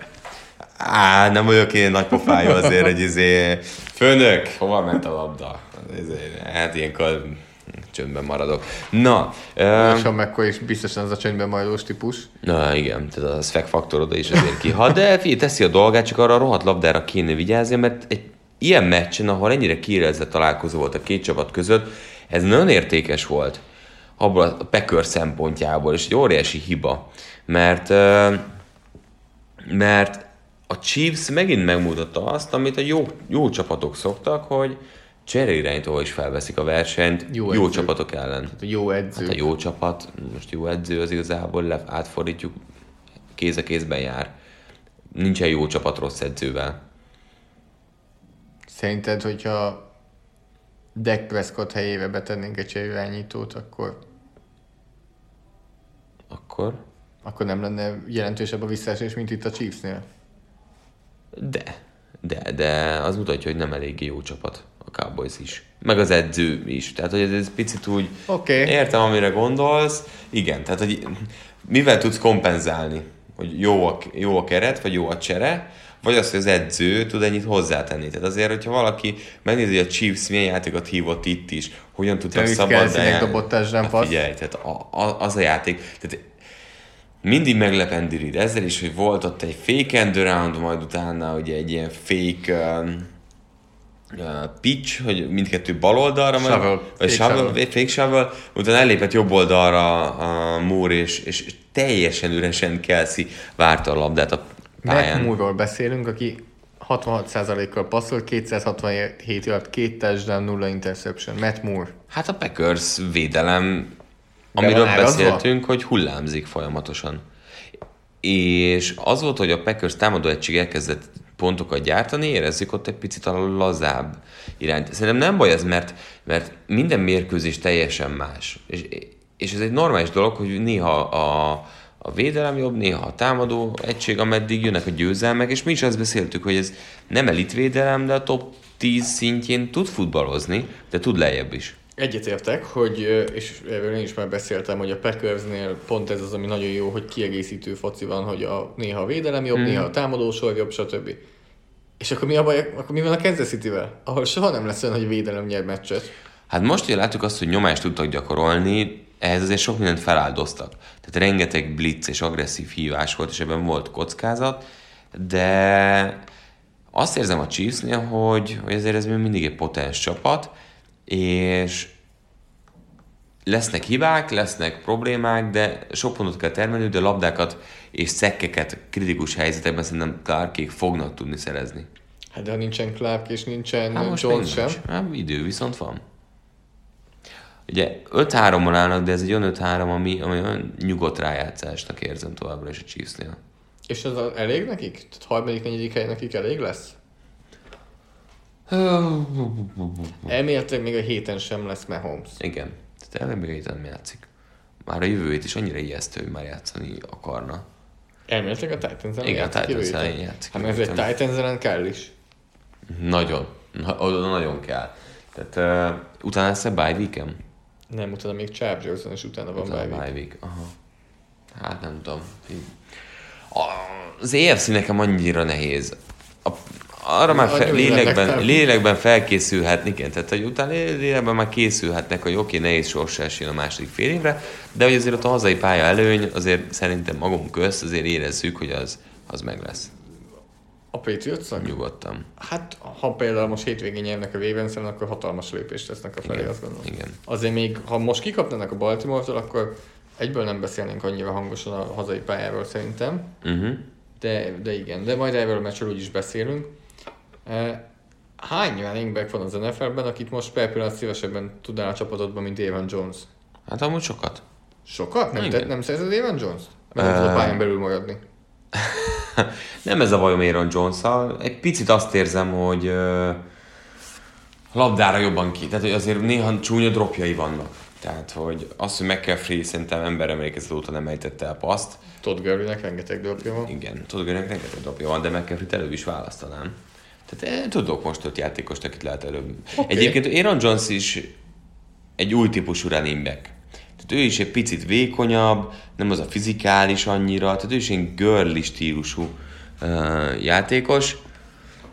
Á, nem vagyok én nagy pofájú azért, hogy izé... Főnök, hova ment a labda? Ezért, hát ilyenkor csöndben maradok. Na. Lassan mekkor is biztosan az a csöndben maradós típus. Na igen, tehát az szfeg faktor oda is azért kihat. De figyelj, teszi a dolgát, csak arra a rohadt labdára kéne vigyázni, mert egy ilyen meccsen, ahol ennyire kiélezve találkozó volt a két csapat között, ez nagyon értékes volt. Abból a Packers szempontjából, és egy óriási hiba. Mert, mert a Chiefs megint megmutatta azt, amit a jó, jó csapatok szoktak, hogy cseréirányítóval is felveszik a versenyt jó, jó csapatok ellen. Hát a jó edző. Hát a jó csapat, most jó edző az igazából, átfordítjuk, kéz a kézben jár. Nincsen jó csapat rossz edzővel. Szerinted, hogyha Dak Prescott helyébe betennénk egy cseréirányítót, akkor... Akkor? Akkor nem lenne jelentősebb a visszaesés, mint itt a Chiefsnél? De, de, de az mutatja, hogy nem eléggé jó csapat a Cowboys is. Meg az edző is. Tehát, hogy ez picit úgy okay. Értem, amire gondolsz. Igen, tehát, hogy mivel tudsz kompenzálni, hogy jó a, jó a keret, vagy jó a csere, vagy az, hogy az edző tud ennyit hozzátenni. Tehát azért, hogyha valaki megnézi, hogy a Chiefs milyen játékot hívott itt is, hogyan tudtak szabadnál... Hát figyelj, tehát a, a, az a játék... Tehát mindig meglepen Dirid ezzel is, hogy volt ott egy fake end around, majd utána ugye egy ilyen fake um, uh, pitch, hogy mindkettő bal oldalra, shovel. Majd, vagy fake shovel, shovel. Fake shovel, utána ellépett jobb oldalra a Moore, és, és teljesen üresen Kelsey várta a labdát a pályán. Matt Moore-ról beszélünk, aki hatvanhat százalékkal passzol, kétszázhatvanhét yard, két touchdown, nulla interception. Matt Moore. Hát a Packers védelem, amiről beszéltünk, hogy hullámzik folyamatosan. És az volt, hogy a Packers támadó egység elkezdett pontokat gyártani, érezzük ott egy picit a lazább irányt. Szerintem nem baj ez, mert, mert minden mérkőzés teljesen más. És, és ez egy normális dolog, hogy néha a, a védelem jobb, néha a támadó egység, ameddig jönnek a győzelmek, és mi is azt beszéltük, hogy ez nem elitvédelem, de a top tíz szintjén tud futballozni, de tud lejjebb is. Egyetértek, hogy, és erről én is már beszéltem, hogy a Packersnél pont ez az, ami nagyon jó, hogy kiegészítő foci van, hogy a, néha a védelem jobb, hmm. néha a támadósor jobb, stb. És akkor mi a baj, akkor mi van a Kansas City-vel? Ahol soha nem lesz olyan, hogy védelem nyer meccset. Hát most, hogy látjuk azt, hogy nyomást tudtak gyakorolni, ehhez azért sok mindent feláldoztak. Tehát rengeteg blitz és agresszív hívás volt, és ebben volt kockázat, de azt érzem a Chiefsnél, hogy, hogy azért ez még mindig egy potens csapat, és lesznek hibák, lesznek problémák, de sok pontot kell termelni, de labdákat és szekkeket kritikus helyzetekben szerintem Clarkék fognak tudni szerezni. Hát de ha nincsen Clark és nincsen hát Jones sem. Hát idő viszont van. Ugye öt-hárommal állnak, de ez egy olyan öt-három, ami, ami olyan nyugodt rájátszásnak érzem továbbra is a Chiefsnél. És ez elég nekik? Tehát harmadik-negyedik hely nekik elég lesz? Elméletileg még a héten sem lesz Mahomes. Igen, tehát elméletileg a héten játszik. Már a jövőjét is annyira ijesztő, hogy már játszani akarna. Elméletileg a Titans-en igen, játszik a Titans-en játszik. játszik. Hát mert ez egy Titans-en kell is. Nagyon. Oda nagyon kell. Tehát uh, utána lesz a bye week-em? Nem, utána még Chargers-en és utána van utána bye week. Bye week. Aha. Hát nem tudom. Az á ef cé nekem annyira nehéz. A Arra már fe, lélekben, lélekben felkészülhetnek, igen, tehát hogy utána lélekben már készülhetnek, hogy oké, okay, nehéz sorsa esélyen a második fél évre, de hogy azért ott a hazai pálya előny, azért szerintem magunk közt azért érezzük, hogy az, az meg lesz. A Patriots-nak? Nyugodtan. Hát, ha például most hétvégén nyernek a Ravens-en, akkor hatalmas lépést tesznek a felé, igen, azt gondolom. Igen. Azért még, ha most kikapnának a Baltimore-tól, akkor egyből nem beszélnénk annyira hangosan a hazai pályáról szerintem, uh-huh. de, de igen, de majd erről a meccsről úgy is beszélünk. Hány running back van az en ef el-ben, akit most per pillanat szívesebben tudnál a csapatodban, mint Evan Jones? Hát amúgy sokat. Sokat? Nem, te, nem szerzed Evan Jones-t? Mert uh... a pályán belül maradni. Nem ez a bajom Aaron Jones-szal. Egy picit azt érzem, hogy uh, labdára jobban ki. Tehát, hogy azért néha csúnya dropjai vannak. Tehát, hogy az, hogy McCaffrey szerintem ember emlékezet óta nem ejtette el paszt. Todd Gurley-nek rengeteg dropja van. Igen, Todd Gurley-nek rengeteg dropja van, de McCaffrey-t előbb is választanám. Tehát tudok most öt játékost, akit lehet előbb. Okay. Egyébként Aaron Jones is egy új típusú running back. Tehát ő is egy picit vékonyabb, nem az a fizikális annyira, tehát ő is egy girly stílusú uh, játékos,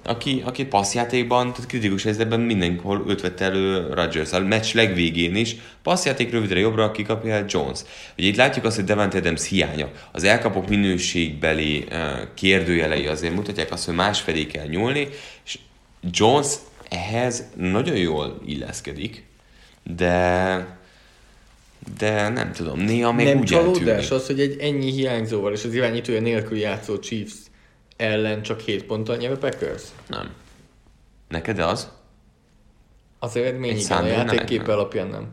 aki, aki passzjátékban, tehát kritikus helyzetben mindenhol őt vett elő Rodgers, a meccs legvégén is, passzjáték rövidre jobbra kikapja el Jones. Ugye itt látjuk azt, hogy Davante Adams hiánya. Az elkapok minőségbeli uh, kérdőjelei azért mutatják azt, hogy másfelé kell nyúlni, és Jones ehhez nagyon jól illeszkedik, de... De nem tudom, néha még nem úgy eltűnik. Nem csalódás az, hogy egy ennyi hiányzóval és az irányítója nélkül játszó Chiefs ellen csak hét ponttal nyelve Packers? Nem. Neked az? Az eredmény igen, a játékkép alapján nem.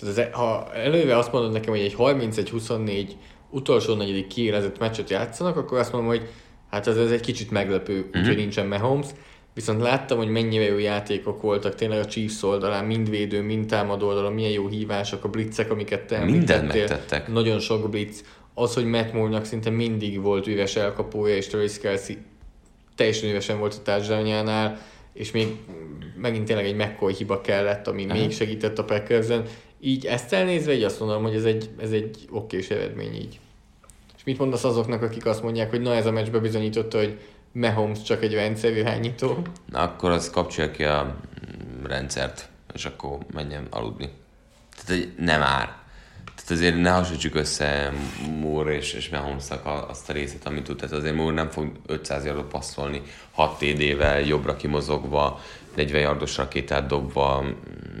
Tehát az, ha előve azt mondod nekem, hogy egy harmincegy huszonnégy utolsó negyedik kiélezett meccset játszanak, akkor azt mondom, hogy hát ez, ez egy kicsit meglepő, úgyhogy mm-hmm. nincsen Mahomes. Viszont láttam, hogy mennyire jó játékok voltak tényleg a Chiefs oldalán, mind védő, mind támadó oldalon, milyen jó hívások, a blitzek, amiket te említettél. Nagyon sok blitz. Az, hogy Matt Moore-nak szinte mindig volt üres elkapója, és Travis Kelce teljesen üresen volt a touchdownjánál, és még megint tényleg egy McCoy hiba kellett, ami Aha. még segített a Packersen. Így ezt elnézve, így azt mondom, hogy ez egy, ez egy okés eredmény így. És mit mondasz azoknak, akik azt mondják, hogy na ez a meccs bebizonyította, hogy Mahomes csak egy rendszerirányító. Na akkor az kapcsolja ki a rendszert, és akkor menjen aludni. Tehát nem ár. Tehát azért ne hasonlítsuk össze Moore és, és Mahomes-nak azt a részét, amit tud. Tehát azért Moore nem fog ötszáz yardot passzolni, hat té dé-vel, jobbra kimozogva, negyven yardos rakétát dobva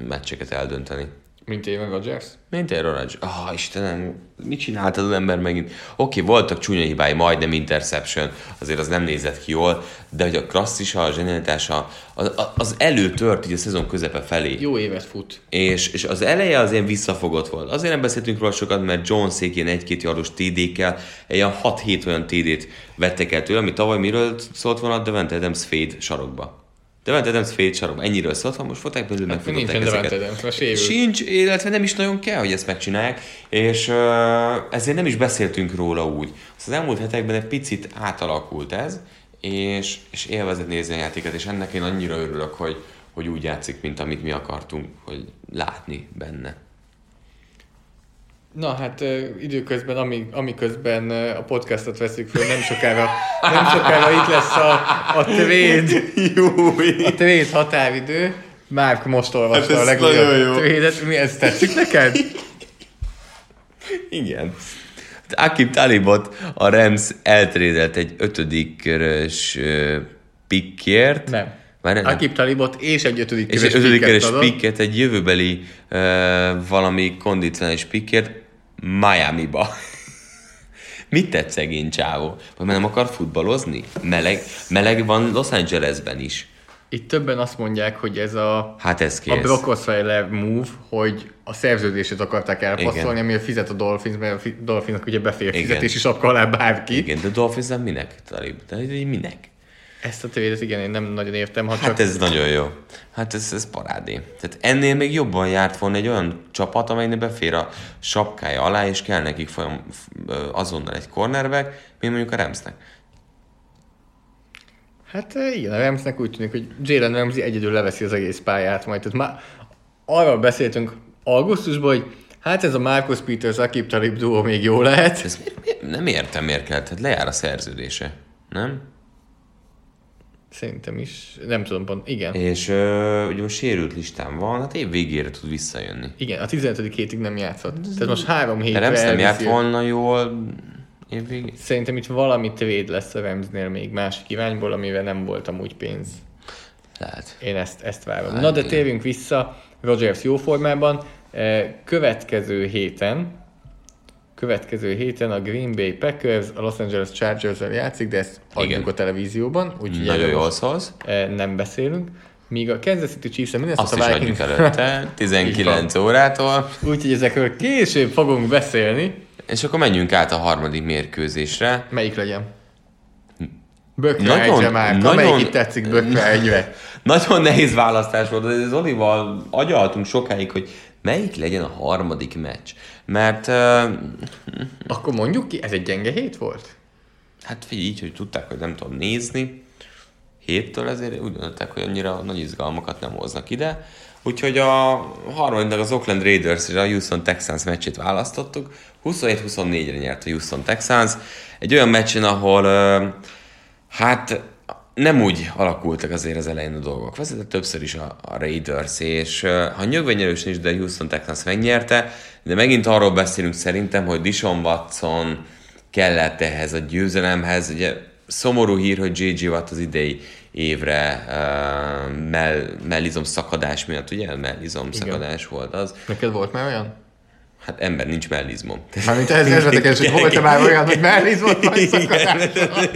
meccseket eldönteni. Mint Evan Rodgers? Mint Evan Rodgers. Ah, Istenem, mit csináltad az ember megint? Oké, okay, voltak csúnya hibái, majdnem interception, azért az nem nézett ki jól, de hogy a klasszisa, a zsenialitása, az, az előtört így a szezon közepe felé. Jó évet fut. És, és az eleje az ilyen visszafogott volt. Azért nem beszéltünk róla sokat, mert Jones-ék ilyen egy-két yardos té dé-kkel, ilyen hat-hét olyan té dé-t vettek el tőle, ami tavaly miről szólt volna, Davante Adams fade sarokba. Davante Adams fél sarokban, ennyiről szólt, ha most foták belül hát megfogották ezeket. Sincs, illetve nem is nagyon kell, hogy ezt megcsinálják, és ezért nem is beszéltünk róla úgy. Az elmúlt hetekben egy picit átalakult ez, és, és élvezett nézni a játéket, és ennek én annyira örülök, hogy, hogy úgy játszik, mint amit mi akartunk, hogy látni benne. Na hát időközben, ami, amiközben a podcastot veszük föl, nem sokára, nem sokára itt lesz a, a trade tréd határidő. Márk most olvasta hát a legújabb trédet. Mi ezt tetszik neked? Igen. Akib Talibot a Rams eltrédelt egy ötödik körös pickért. Nem. Akib Talibot és egy ötödik körös, ötödik körös pikket, egy jövőbeli uh, valami kondicionális pikket Miami-ba. Mit tett szegény csávó? Vagy nem akar futballozni? Meleg, meleg van Los Angelesben is. Itt többen azt mondják, hogy ez a, hát ez a Brock Osweiler move, hogy a szerződését akarták elpasszolni, amire fizet a Dolphins, mert a Dolphinsnak ugye befér fizetés is apka alá bárki. Igen, de a Dolphins nem minek, Talib? De minek? Ezt a tévédet igen, én nem nagyon értem. Ha hát csak... ez nagyon jó. Hát ez, ez parádé. Tehát ennél még jobban járt volna egy olyan csapat, amelynek befér a sapkája alá, és kell nekik folyam, azonnal egy cornerback, mint mondjuk a Ramsnek. Hát igen, a Ramsnek úgy tűnik, hogy Jalen Ramsey egyedül leveszi az egész pályát majd. Tehát már arról beszéltünk augusztusban, hogy hát ez a Marcus Peters Akib Talib duó még jó lehet. Ez miért, miért, nem értem, miért kell. Tehát lejár a szerződése, nem? Szerintem is, nem tudom pont, igen. És ö, ugye most sérült listán van, hát év végére tud visszajönni. Igen, a tizenötödik hétig nem játszott. Tehát most három hétre elviszi. Nem járt volna jól év végére. Szerintem itt valami trade lesz a Ramsnél még másik irányból, amivel nem volt amúgy pénz. Lehet. Én ezt, ezt várom. Lehet, Na de térjünk vissza, Rodgers jó formában. Következő héten, Következő héten a Green Bay Packers a Los Angeles Chargers-vel játszik, de ezt adjuk a televízióban, úgyhogy nagyon jól szólsz. Nem beszélünk. Míg a Kansas City Chiefs-en mindeztet a Vikings... Azt is adjuk előtte, tizenkilenc órától. Úgyhogy ezekről később fogunk beszélni. És akkor menjünk át a harmadik mérkőzésre. Melyik legyen? Bökre egyre már. Amelyik itt tetszik, bökre egyre. Nagyon nehéz választás volt, de Zolival agyaltunk sokáig, hogy melyik legyen a harmadik meccs. Mert... Uh... Akkor mondjuk ki, ez egy gyenge hét volt? Hát figyelj, így, hogy tudták, hogy nem tudom nézni. héttől ezért úgy döntöttek, hogy annyira nagy izgalmakat nem hoznak ide. Úgyhogy a harmadiknak az Oakland Raiders és a Houston Texans meccsét választottuk. huszonhét huszonnégyre nyert a Houston Texans. Egy olyan meccsen, ahol hát nem úgy alakultak azért az elején a dolgok. Vezetett többször is a, a Raiders, és ha nyögvenyelős nincs, de Houston Texans megnyerte, de megint arról beszélünk szerintem, hogy Deshaun Watson kellett ehhez a győzelemhez. Ugye szomorú hír, hogy dzsé dzsé Watt az idei évre uh, mell, mellizom szakadás miatt, ugye? Mellizom szakadás volt az. Neked volt már olyan? Hát ember, nincs mellizmom. Mármint ez nem érdekes, hogy volt-e már olyan, hogy mellizmot vagy szakadással?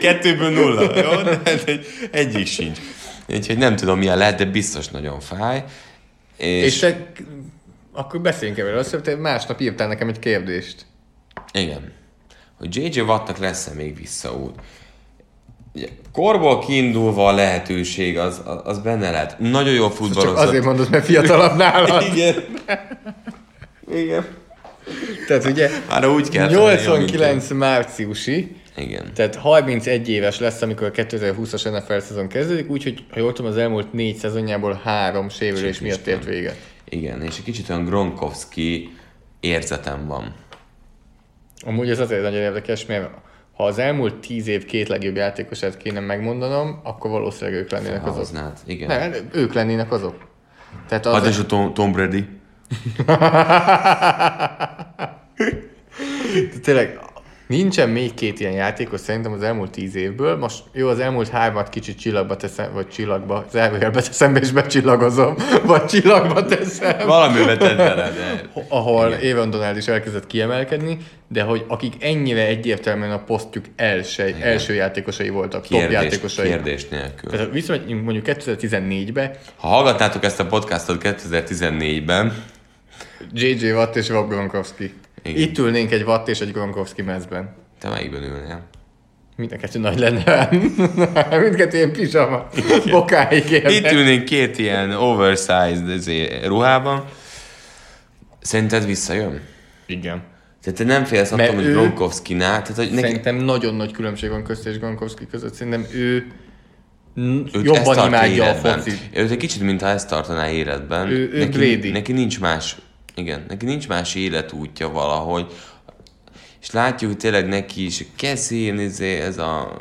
Kettőből nulla, jó? De egyik sincs. Úgyhogy nem tudom, milyen lehet, de biztos nagyon fáj. És, és te, akkor beszéljünk ebből azt, hogy te másnap írtál nekem egy kérdést. Igen. Hogy dzsé dzsé Wattnak lesz-e még visszaút? Korból kiindulva a lehetőség, az, az benne lehet. Nagyon jól futballozott. Csak azért mondod, mert fiatalabb nálad. Igen. Igen. Tehát ugye nyolcvankilenc márciusi, igen. Tehát harmincegy éves lesz, amikor a kétezer-húszas en ef el szezon kezdődik, úgyhogy ha jól tudom, az elmúlt négy szezonjából három sérülés miatt ért véget. Igen, és egy kicsit olyan Gronkowski érzetem van. Amúgy ez azért nagyon érdekes, mert ha az elmúlt tíz év két legjobb játékosát kéne megmondanom, akkor valószínűleg ők lennének Felhoznád. azok. Igen. Nem, ők lennének azok. Tehát az hát és a Tom, Tom Brady. Tényleg, nincsen még két ilyen játékos szerintem az elmúlt tíz évből. Most jó, az elmúlt hármat kicsit csillagba teszem, vagy csillagba, zárójelbe teszem és becsillagozom, vagy csillagba teszem. Valamivel tedd vele, de... Ahol Evan Donald is elkezdett kiemelkedni, de hogy akik ennyire egyértelműen a posztjuk első, első játékosai voltak, kérdés, top játékosai. Kérdés nélkül. Tehát viszont mondjuk kétezer-tizennégybe... Ha hallgattátok ezt a podcastot kétezer-tizennégyben... dzsé dzsé Watt és Rob Gronkowski. Igen. Itt ülnénk egy Watt és egy Gronkowski mezben. Te melyikben ülnél? Mindkettő nagy lenne. Mindkettő ilyen pizsama. Bokáig érnek. Itt ülnénk két ilyen oversized ruhában. Szerinted visszajön? Igen. Tehát te nem félsz attól, hogy Gronkowskinál... Tehát, hogy neki... Szerintem nagyon nagy különbség van közt és Gronkowski között. Szerintem ő... Őt jobban imádja a focit. Őt egy kicsit, mintha ezt tartaná életben. Ő, ő neki, Brady. Neki nincs más, igen, neki nincs más életútja valahogy. És látjuk, hogy tényleg neki is kezén ez a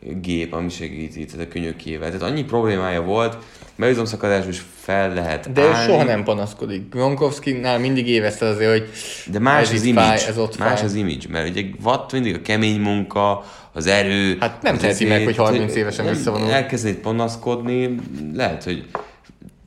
gép, ami segíti, tehát a könyökével. Tehát annyi problémája volt, mellizomszakadásból is fel lehet de állni. De soha nem panaszkodik. Gronkowskinál mindig éveszte azért, hogy de más az image, fáj, ez ott más fáj. Az image, mert ugye Watt mindig a kemény munka, az erő... Hát nem teheti meg, hogy harminc évesen visszavonul. Elkezdett panaszkodni, lehet, hogy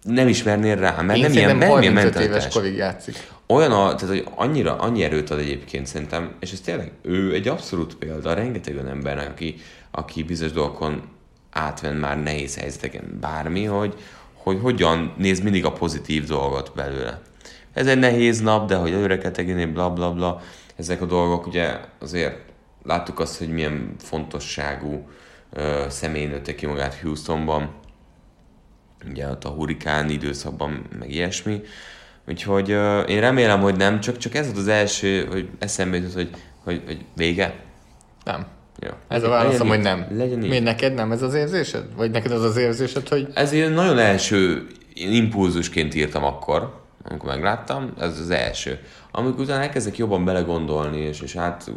nem ismernél rá, mert én nem ilyen mentalitás. Én szerintem harmincöt éves korig játszik. Olyan, a, tehát, hogy annyira, annyi erőt ad egyébként szerintem, és ez tényleg, ő egy abszolút példa, rengeteg olyan embernek, aki, aki bizonyos dolgokon átven már nehéz helyzeteken bármi, hogy, hogy hogyan néz mindig a pozitív dolgot belőle. Ez egy nehéz nap, de hogy előre kell tegni, bla, bla, bla. Ezek a dolgok ugye azért láttuk azt, hogy milyen fontosságú ö, személy nőtte ki magát Houstonban, ugye ott a hurikán időszakban, meg ilyesmi. Úgyhogy ö, én remélem, hogy nem, csak, csak ez volt az első, hogy eszembe jutott, hogy, hogy, hogy vége. Nem. Ja. Ez a válaszom, hogy nem. Miért neked nem ez az érzésed? Vagy neked az az érzésed, hogy... Ez én nagyon első impulzusként írtam akkor, amikor megláttam, ez az első. Amikor utána elkezdek jobban belegondolni, és, és hát...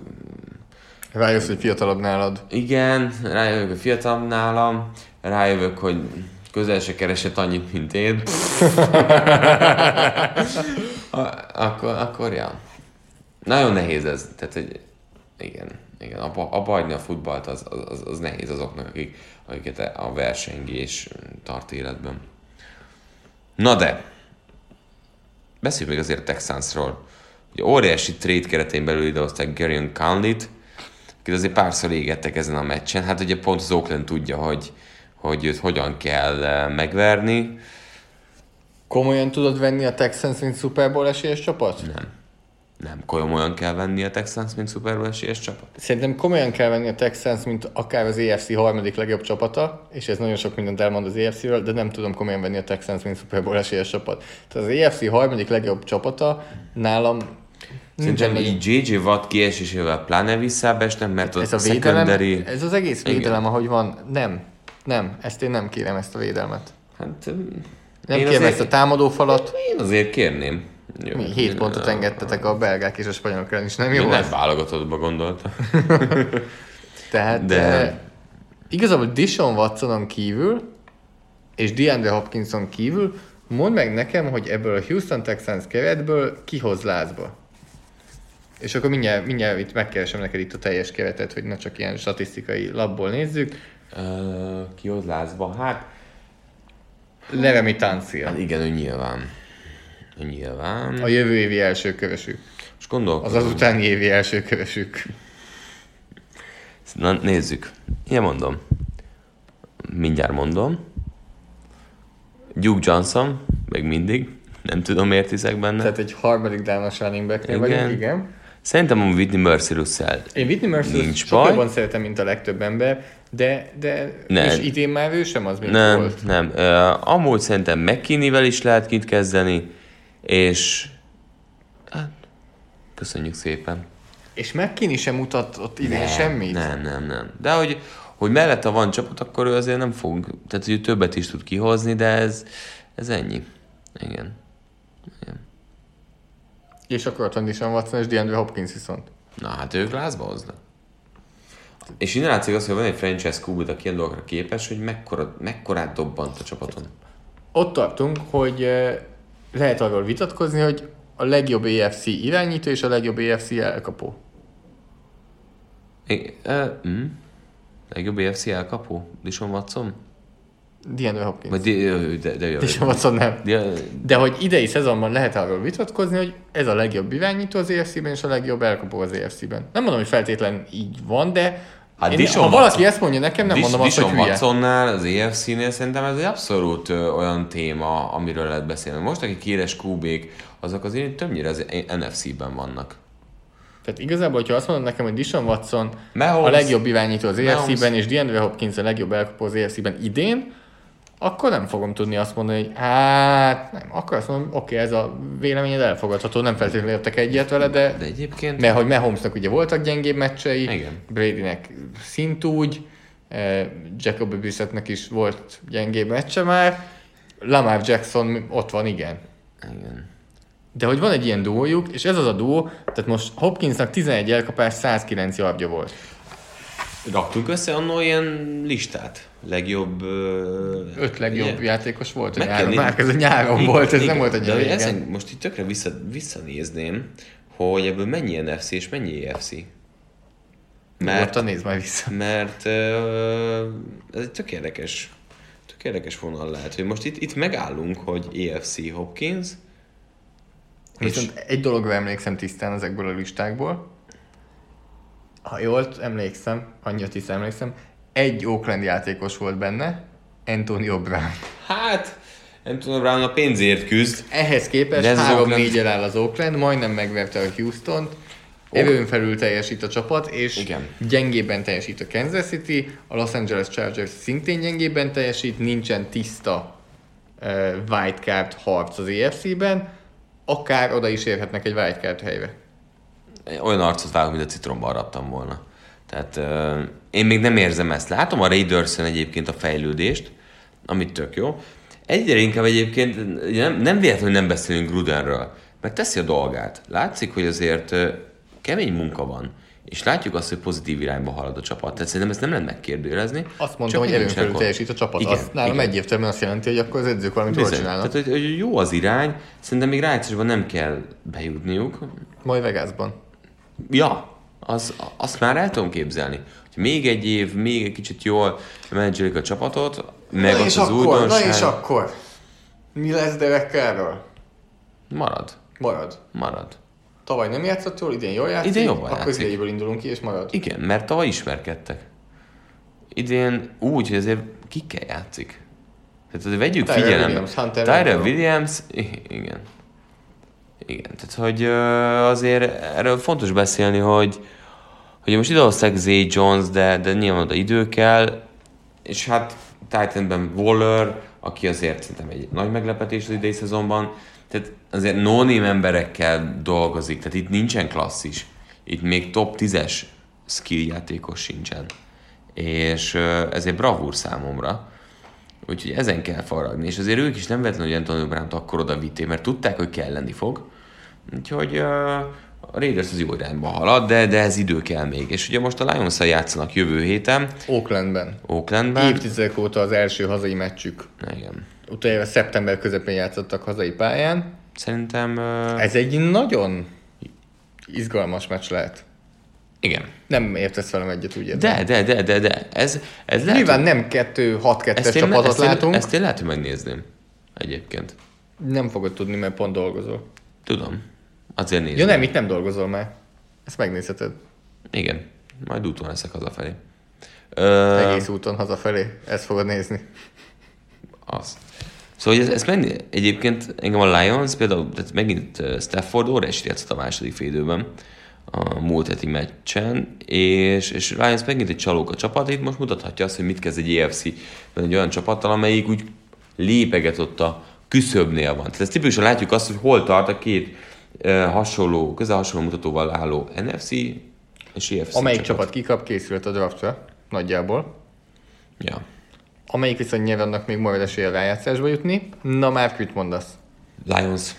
Rájössz, hogy fiatalabb nálad. Igen, rájövök, hogy fiatalabb nálam, rájövök, hogy közel se keresett annyit, mint én. akkor, akkor, ja. Nagyon nehéz ez. Tehát, hogy igen. Igen, abba hagyni a futballt az, az, az nehéz azoknak, akik, akiket a versengés tart életben. Na de, beszéljük még azért a Texansról. Ugye óriási trade keretén belül idehozták Geryon Conley-t, akit azért párszor égettek ezen a meccsen. Hát ugye pont az Oakland tudja, hogy, hogy őt hogyan kell megverni. Komolyan tudod venni a Texans, mint Super Bowl esélyes csapat? Nem. Nem komolyan kell venni a Texans, mint Super Bowl esélyes csapat? Szerintem komolyan kell venni a Texans, mint akár az á ef cé harmadik legjobb csapata, és ez nagyon sok mindent elmond az á ef céről, de nem tudom komolyan venni a Texans, mint Super Bowl esélyes csapat. Tehát az á ef cé harmadik legjobb csapata nálam Szerintem így jé jé Watt kiesésével pláne visszábesnek, mert ez a, a secondary... Védelem, ez az egész védelem, igen, ahogy van. Nem, nem, ezt én nem kérem, ezt a védelmet. Hát... Nem kérem azért... ezt a támadófalat. Én azért kérném. Jó, mi hét pontot engedtetek a belgák és a spanyolokra is, nem jó? Én nem válogatottba gondoltam. Tehát de... eh, igazából Deshaun Watsonon kívül és DeAndre Hopkinson kívül mondd meg nekem, hogy ebből a Houston Texans keretből kihoz lázba. És akkor mindjárt, mindjárt itt megkeresem neked itt a teljes keretet, hogy ne csak ilyen statisztikai labból nézzük. Uh, kihoz lázba? Hát... Leremi Tanszia. Hát igen, ő nyilván. Ő nyilván. A jövő évi első kövesük. Most gondolkodom. Az utáni évi első kövesük. Na, nézzük. Ilyen mondom. Mindjárt mondom. Duke Johnson, meg mindig. Nem tudom, miért hiszek benne. Tehát egy harmadik dános running back-nél vagyunk, igen. Szerintem a Whitney Mercilus-szel. Én Whitney Mercilus sokkal jobban szeretem, mint a legtöbb ember, de, de és idén már ő sem az, mint nem, volt. Nem, nem. Uh, amúgy szerintem McKinney-vel is lehet kint kezdeni, és hát, köszönjük szépen. És McKinney sem mutatott idén nem, semmit? Nem, nem, nem. De hogy, hogy mellette van csapat, akkor ő azért nem fog, tehát ő többet is tud kihozni, de ez, ez ennyi. Igen. Igen. És akkor a Tandison Watson és DeAndre Hopkins viszont. Na hát ők lázba hoznak. És innen látszik az, hogy van egy Francesco Kubit, aki ilyen dolgokra képes, hogy mekkora, mekkorát dobbant a csapaton. Ott tartunk, hogy lehet arról vitatkozni, hogy a legjobb á ef cé irányító és a legjobb á ef cé elkapó. É, e, mm? Legjobb á ef cé elkapó? Deshaun Watson? DeAndre Hopkins. De, de, de, Deshaun Watson nem. De, de hogy idei szezonban lehet arról vitatkozni, hogy ez a legjobb irányító az á ef cé-ben, és a legjobb elkapó az á ef cé-ben. Nem mondom, hogy feltétlen így van, de hát én, ha valaki Watson, ezt mondja nekem, nem Dis, mondom azt, hogy hülye. Watsonnál, az á ef cé-nél szerintem ez egy abszolút ö, olyan téma, amiről lehet beszélni. Most, akik éres kú bék, azok azért többnyire az en ef cé-ben vannak. Tehát igazából, hogyha azt mondod nekem, hogy Deshaun Watson Mahomes, a legjobb irányító az á ef cé-ben, és DeAndre Hopkins a legjobb elkapó az á ef cé-ben idén, akkor nem fogom tudni azt mondani, hogy hát nem, akkor azt mondom, oké, ez a véleményed elfogadható, nem feltétlenül értek egyet vele, de, de egyébként... mert hogy Mahomesnak ugye voltak gyengébb meccsei, igen. Bradynek szintúgy, eh, Jacoby Brissettnek is volt gyengébb meccse már, Lamar Jackson ott van, igen. Igen. De hogy van egy ilyen duójuk, és ez az a duó, tehát most Hopkinsnak tizenegy elkapás, százkilenc yardja volt. Raktunk össze annól ilyen listát. Legjobb... Uh, Öt legjobb ilyen játékos volt a nyáron. Már ez a nyáron igen, volt, ez igen, nem volt a nyáron. Most itt tökre vissza, visszanézném, hogy ebből mennyi en ef cé és mennyi á ef cé. Mert, nézd már vissza. Mert uh, ez egy tök érdekes, tök érdekes vonal lehet, hogy most itt, itt megállunk, hogy á ef cé Hopkins. Viszont és... egy dologra emlékszem tisztán ezekből a listákból. Ha jól emlékszem, annyit is emlékszem, egy Oakland játékos volt benne, Antonio Brown. Hát, Antonio Brown a pénzért küzd. Ehhez képest három négyel áll az Oakland, majdnem megverte a Houstont, erőn felül teljesít a csapat, és igen, gyengébben teljesít a Kansas City, a Los Angeles Chargers szintén gyengébben teljesít, nincsen tiszta uh, wildcard harc az á ef cé-ben, akár oda is érhetnek egy wildcard helyre. Olyan arcot vágok, mint a citromban raptam volna. Tehát euh, én még nem érzem ezt. Látom a Raidersen egyébként a fejlődést, amit tök jó. Egyre inkább egyébként nem, nem véletlenül nem beszélünk Grudenről, mert teszi a dolgát. Látszik, hogy azért euh, kemény munka van, és látjuk azt, hogy pozitív irányba halad a csapat. Tehát szerintem ezt nem lehet megkérdőjelezni. Azt mondtam, hogy erőn felül teljesít a csapat. Igen, nálam egyértelműen azt jelenti, hogy akkor az edzők valamit jól csinálnak. Tehát, hogy, hogy jó az irány, szerintem még rájátszásban nem kell bejutniuk. Majd Vegasban. Ja, az, azt már el tudom képzelni. Hogy még egy év, még egy kicsit jól menedzselik a csapatot, meg az az újdonság. Na és akkor? Mi lesz Derek erről? Marad. Marad. Marad. Tavaly nem játszott jól, idén jól játszik, idén akkor játszik. Idejéből indulunk ki és marad. Igen, mert tavaly ismerkedtek. Idén úgy, hogy azért kikkel játszik. Tehát azért vegyük Tyler figyelembe. Tyrell Williams, Williams, igen. Igen, tehát hogy azért erről fontos beszélni, hogy, hogy most idehozták Zay Jones, de, de nyilván oda idő kell, és hát Titanben Waller, aki azért szerintem egy nagy meglepetés az idei szezonban, tehát azért no-name emberekkel dolgozik, tehát itt nincsen klasszis, itt még top tízes skill játékos sincsen, és ez egy bravúr számomra, úgyhogy ezen kell faragni, és azért ők is nem vetlenül, hogy Antonio Brown-t akkor oda vitték, mert tudták, hogy kell lenni fog, úgyhogy a Raiders az jó irányba halad, de, de ez idő kell még. És ugye most a Lions-szal játszanak jövő héten. Oaklandben. Oaklandben. Évtizedek óta az első hazai meccsük. Igen. Utána szeptember közepén játszottak hazai pályán. Szerintem... Uh... Ez egy nagyon izgalmas meccs lehet. Igen. Nem értesz velem egyet, úgy értem. De, de, de, de, de. Ez, ez lehet, nyilván nem kettő hat kettes csapatot ezt látunk. Ezt én lehet, hogy megnézném egyébként. Nem fogod tudni, mert pont dolgozol. Tudom. Azért nézem. Ja nem, itt nem dolgozol már. Ezt megnézheted. Igen. Majd úton leszek hazafelé. Ö... Egész úton hazafelé. Ezt fogod nézni. Az. Szóval ez, ez menni. Egyébként engem a Lions például, tehát megint Stafford órási játszott a második fél időben a múlt heti meccsen, és, és Lions megint egy csalóka csapat, itt most mutathatja azt, hogy mit kezd egy á ef cé-ben egy olyan csapattal, amelyik úgy lépeget ott a küszöbnél van. Tehát ezt tipikusan látjuk azt, hogy hol tart a két hasonló, közel hasonló mutatóval álló en ef cé és i ef cé. Amelyik csapat, csapat kikap, készült a draftra, nagyjából. Ja. Amelyik viszont nyilván annak még majd esélye rájátszásba jutni. Na már mit mondasz? Lions.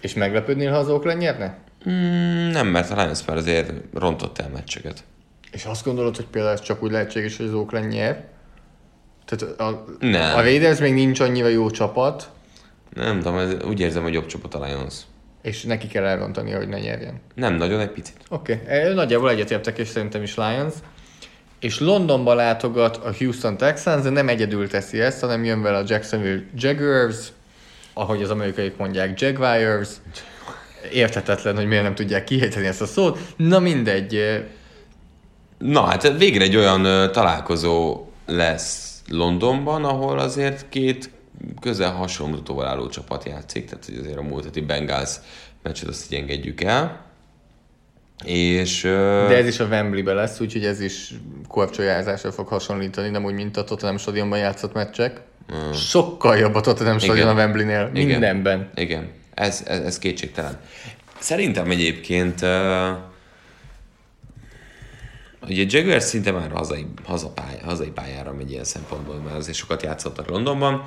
És meglepődnél, ha az Oakland nyerne? Mm, nem, mert a Lions már azért rontott el meccseket. És azt gondolod, hogy például ez csak úgy lehetséges, hogy az Oakland nyer? Tehát a, a Raiders még nincs annyira jó csapat. Nem tudom, ez, úgy érzem, hogy jobb csapat a Lions. És neki kell elrontani, hogy ne nyerjen. Nem nagyon, egy picit. Oké, okay. Nagyjából egyetértek, és szerintem is Lions. És Londonba látogat a Houston Texans, de nem egyedül teszi ezt, hanem jön vele a Jacksonville Jaguars, ahogy az amerikaiak mondják, Jaguars. Érthetetlen, hogy miért nem tudják kiejteni ezt a szót. Na mindegy. Na hát végre egy olyan találkozó lesz Londonban, ahol azért két közel hasonló mutatóval álló csapat játszik, tehát azért a múlt heti Bengals meccset azt így engedjük el. És, de ez is a Wembleybe lesz, úgyhogy ez is korcsolyázásra fog hasonlítani, nem úgy, mint a Tottenham stadionban játszott meccsek. Hmm. Sokkal jobb a Tottenham stadion a Wembleynél, igen, mindenben. Igen, ez, ez, ez kétségtelen. Szerintem egyébként uh, ugye Jaguars szinte már hazai, hazapály, hazai pályára megy ilyen szempontból, mert azért sokat játszottak Londonban.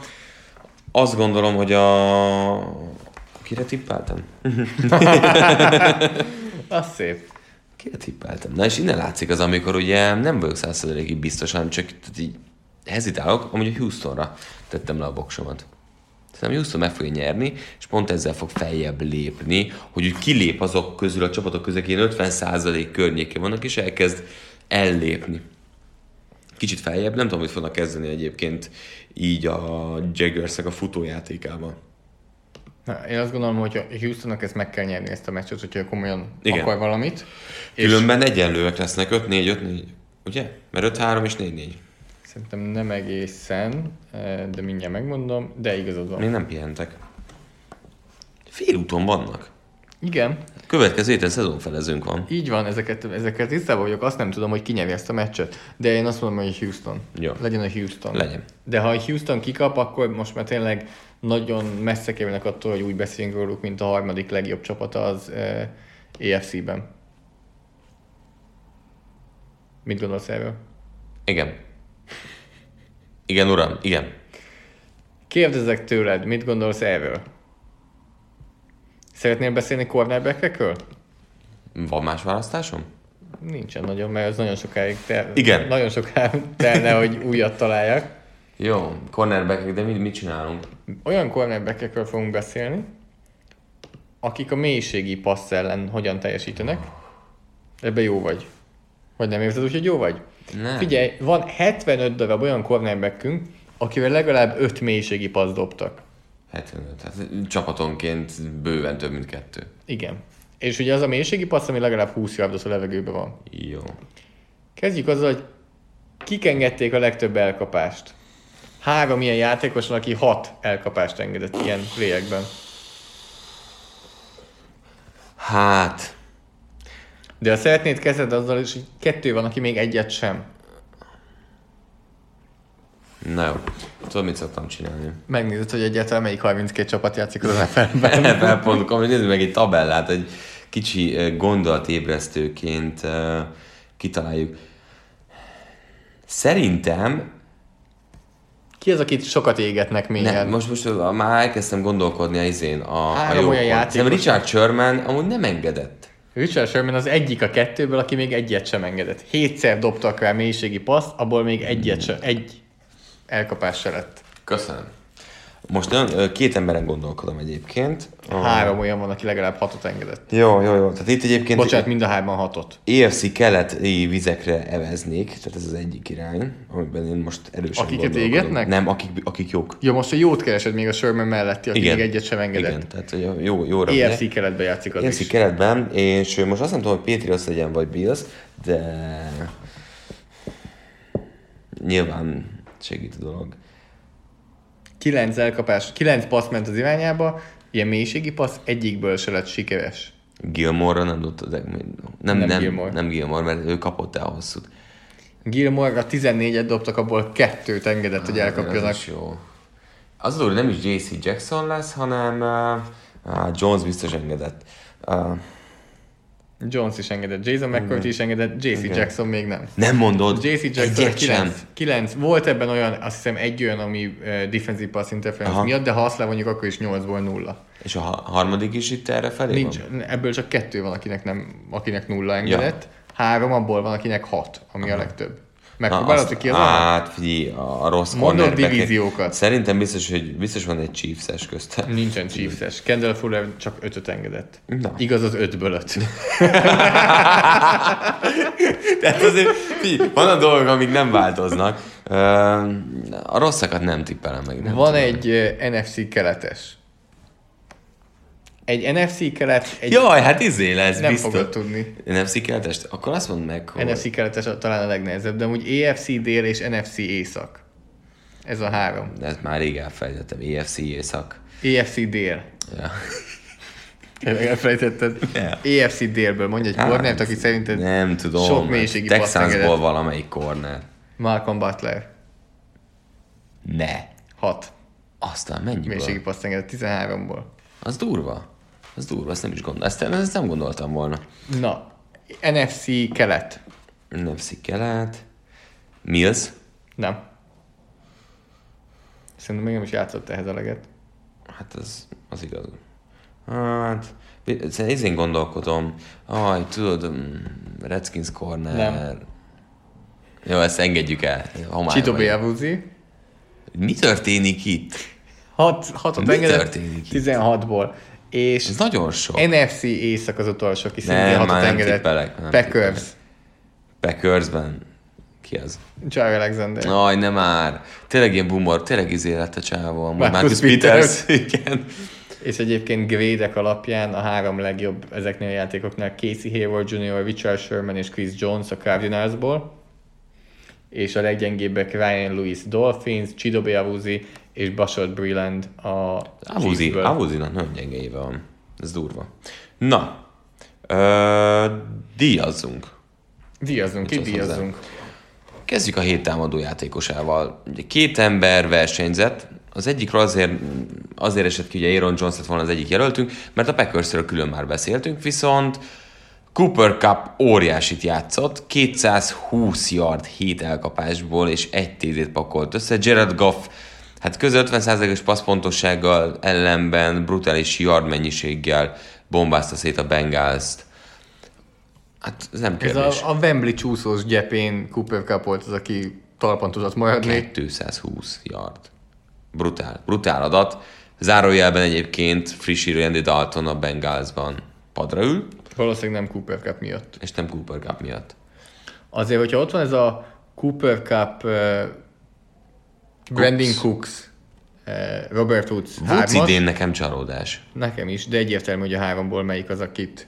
Azt gondolom, hogy a... Kire tippeltem? Az szép. Kire tippeltem? Na és innen látszik az, amikor ugye nem vagyok száz százalékig biztos, hanem csak így hezitálok, amúgy a Houstonra tettem le a boksomat. Szerintem Houston meg fogja nyerni, és pont ezzel fog feljebb lépni, hogy úgy kilép azok közül, a csapatok közül, ilyen ötven százalék környékén vannak, és elkezd ellépni. Kicsit feljebb, nem tudom, hogy fognak kezdeni egyébként így a Jaguars-nek a futójátékában. Na, én azt gondolom, hogy a Houstonnak ezt meg kell nyerni, ezt a meccset, hogyha komolyan igen, akar valamit. Különben és... egyenlőek lesznek, öt négy, öt négy, ugye? Mert öt három és négy négy. Szerintem nem egészen, de mindjárt megmondom, de igazad van. Még nem pihentek. Félúton vannak. Igen. Következő héten szezonfelezőnk van. Így van, ezeket, ezeket tisztában vagyok, azt nem tudom, hogy ki nyeri ezt a meccset. De én azt mondom, hogy Houston. Jó. Legyen a Houston. Legyen. De ha a Houston kikap, akkor most már tényleg nagyon messze kerülnek attól, hogy úgy beszéljünk róluk, mint a harmadik legjobb csapata az á ef cé-ben. Eh, Mit gondolsz erről? Igen. Igen, uram, igen. Kérdezek tőled, mit gondolsz erről? Szeretnél beszélni cornerback-ekről? Van más választásom? Nincsen nagyon, mert az nagyon sokáig telne. Igen. Nagyon sokáig telne, hogy újat találjak. Jó, cornerback-ek, de mit, mit csinálunk? Olyan cornerback-ekről fogunk beszélni, akik a mélységi passz ellen hogyan teljesítenek. Ebben jó vagy. Vagy nem érzed úgy, hogy jó vagy? Nem. Figyelj, van hetvenöt darab olyan cornerback-ünk, akivel legalább öt mélységi passz dobtak. hetvenöt, hát csapatonként bőven több, mint kettő. Igen. És ugye az a mélységi passz, ami legalább húsz yardot a levegőben van. Jó. Kezdjük azzal, hogy kik engedték a legtöbb elkapást. Három ilyen játékos van, aki hat elkapást engedett ilyen playekben. Hát. De ha szeretnéd, kezded azzal is, hogy kettő van, aki még egyet sem. Na jó. Tudod, mit szoktam csinálni? Megnézed, hogy egyáltalán melyik harminckét csapat játszik az en ef el-ben. en ef el pont com, hogy nézzük meg egy tabellát, egy kicsi gondolatébresztőként kitaláljuk. Szerintem... Ki az, akit sokat égetnek mélyen? Most, most már elkezdtem gondolkodni a izén. A, Három a olyan játékos. Richard Sherman amúgy nem engedett. Richard Sherman az egyik a kettőből, aki még egyet sem engedett. Hétszer dobtak rá mélységi paszt, abból még egyet sem, egy elkapás se lett. Köszönöm. Most nem, két emberen gondolkodom egyébként. Három olyan van, aki legalább hatot engedett. Jó, jó, jó. Tehát itt egyébként... Bocsánat, mind a hárman hatot. á ef cé keleti vizekre eveznék, tehát ez az egyik irány, amiben én most erősen Akiket gondolkodom. Égetnek? Nem, akik, akik jók. Jó, most a jót keresed még a Sherman mellett, aki igen. Még egyet sem engedett. Igen, tehát jó, jó rá. á ef cé keletben játszik az á ef cé is. á ef cé keletben, és most azt nem tudom, hogy Patriots legyen, vagy Bills, de nyilván segít a dolog. Kilenc elkapás, kilenc passz ment az irányába, ilyen mélységi passz, egyikből se lett sikeres. Gilmore-ra nem tudtad, nem, nem, nem, Gilmore. nem Gilmore, mert ő kapott el hosszút. Gilmore-ra tizennégyet dobtak, abból kettőt engedett, ah, hogy elkapjanak. Az jó. Az az úr, nem is jé cé Jackson lesz, hanem uh, Jones biztos engedett. Uh, Jones is engedett, Jason McCourty is engedett, jé cé okay. Jackson még nem. Nem mondod? jé cé Jackson kilenc. Volt ebben olyan, azt hiszem egy olyan, ami uh, defensive pass interference aha. miatt, de ha azt lemondjuk, akkor is nyolcból nulla. És a harmadik is itt erre felé Nincs, van? Ebből csak kettő van, akinek, nem, akinek nulla engedett. Ja. Három, abból van, akinek hat, ami aha. a legtöbb. Megpróbálod, hogy ki az? Hát figyelj, a rossz mondod divíziókat. Szerintem biztos, hogy biztos van egy Chiefs-es köztem. Nincsen Chiefs-es. Kendall Fuller csak ötöt engedett. Na. Igaz az ötből öt. Tehát azért, figyelj, van a dolgok, amik nem változnak. A rosszakat nem tippelem meg. Nem van tudom. Egy en ef cé keletes. Egy en ef cé kelet... Egy... Jaj, hát izé lesz, nem biztos. Nem fogod tudni. en ef cé keletes? Akkor azt mondd meg, hogy... en ef cé keletes talán a legnehezebb, de amúgy á ef cé dél és en ef cé észak. Ez a három. De ezt már rég elfelejtettem. á ef cé észak. á ef cé dél. Ja. Tényleg elfelejtetted? Yeah. á ef cé délből mondj egy hát, kornert, aki szerinted nem tudom, sok mélységi passz engedett. Texansból valamelyik korner. Malcolm Butler. Ne. hat. Aztán menjünk. Mélységi passz engedett tizenháromból. Az durva. Ez durva, ezt nem is gondoltam. Ezt, ezt nem gondoltam volna. Na, en ef cé kelet. en ef cé kelet. Mills? Nem. Szerintem még nem is játszott ehhez a leget. Hát ez az igaz. Hát, ez én gondolkodom. Aj, tudod, Redskins corner. Nem. Jó, ezt engedjük el. Chito Beavuzzi. Mi történik itt? Hat, hatot mi engedett, tizenhatból. És ez nagyon sok. en ef cé észak az utolsó, aki szintén hatot engedett. Tippelek, Packers. Packersben. Ki az? Jarry Alexander. Aj, nem már. Tényleg ilyen bumor, tényleg izé lett a csávó. Marcus Peters. Igen. És egyébként grédek alapján a három legjobb ezeknél a játékoknál Casey Hayward junior, Richard Sherman és Chris Jones a Cardinalsból. És a leggyengébbek Ryan Lewis Dolphins, Chido Beavuzzi és Bashard Breeland a Chiefsből. Avuzinak nagyon gyengéjéve van. Ez durva. Na, ö, díjazzunk. Díjazzunk, ki díjazzunk. Kezdjük a hét támadó játékosával. Két ember versenyzett. Az egyikről azért, azért esett ki, hogy Aaron Jones lett volna az egyik jelöltünk, mert a Packersről külön már beszéltünk, viszont Cooper Cup óriásit játszott, kétszázhúsz yard hét elkapásból, és egy té dét pakolt össze. Jared Goff, hát közel ötven százalékos passzpontossággal ellenben brutális yard mennyiséggel bombázta szét a Bengalst. Hát ez nem kérdés. Ez a, a Wembley csúszós gyepén Cooper Cup volt az, aki talpon tudott maradni. kétszázhúsz yard. Brutál, brutál adat. Zárójelben egyébként frissírő Andy Dalton a Bengalsban padra ül. Valószínűleg nem Cooper Cup miatt. És nem Cooper Cup miatt. Azért, hogyha ott van ez a Cooper Cup, uh, Brandon Cooks, uh, Robert Woods hármas. Woods idén nekem csalódás. Nekem is, de egyértelmű, hogy a háromból melyik az, akit,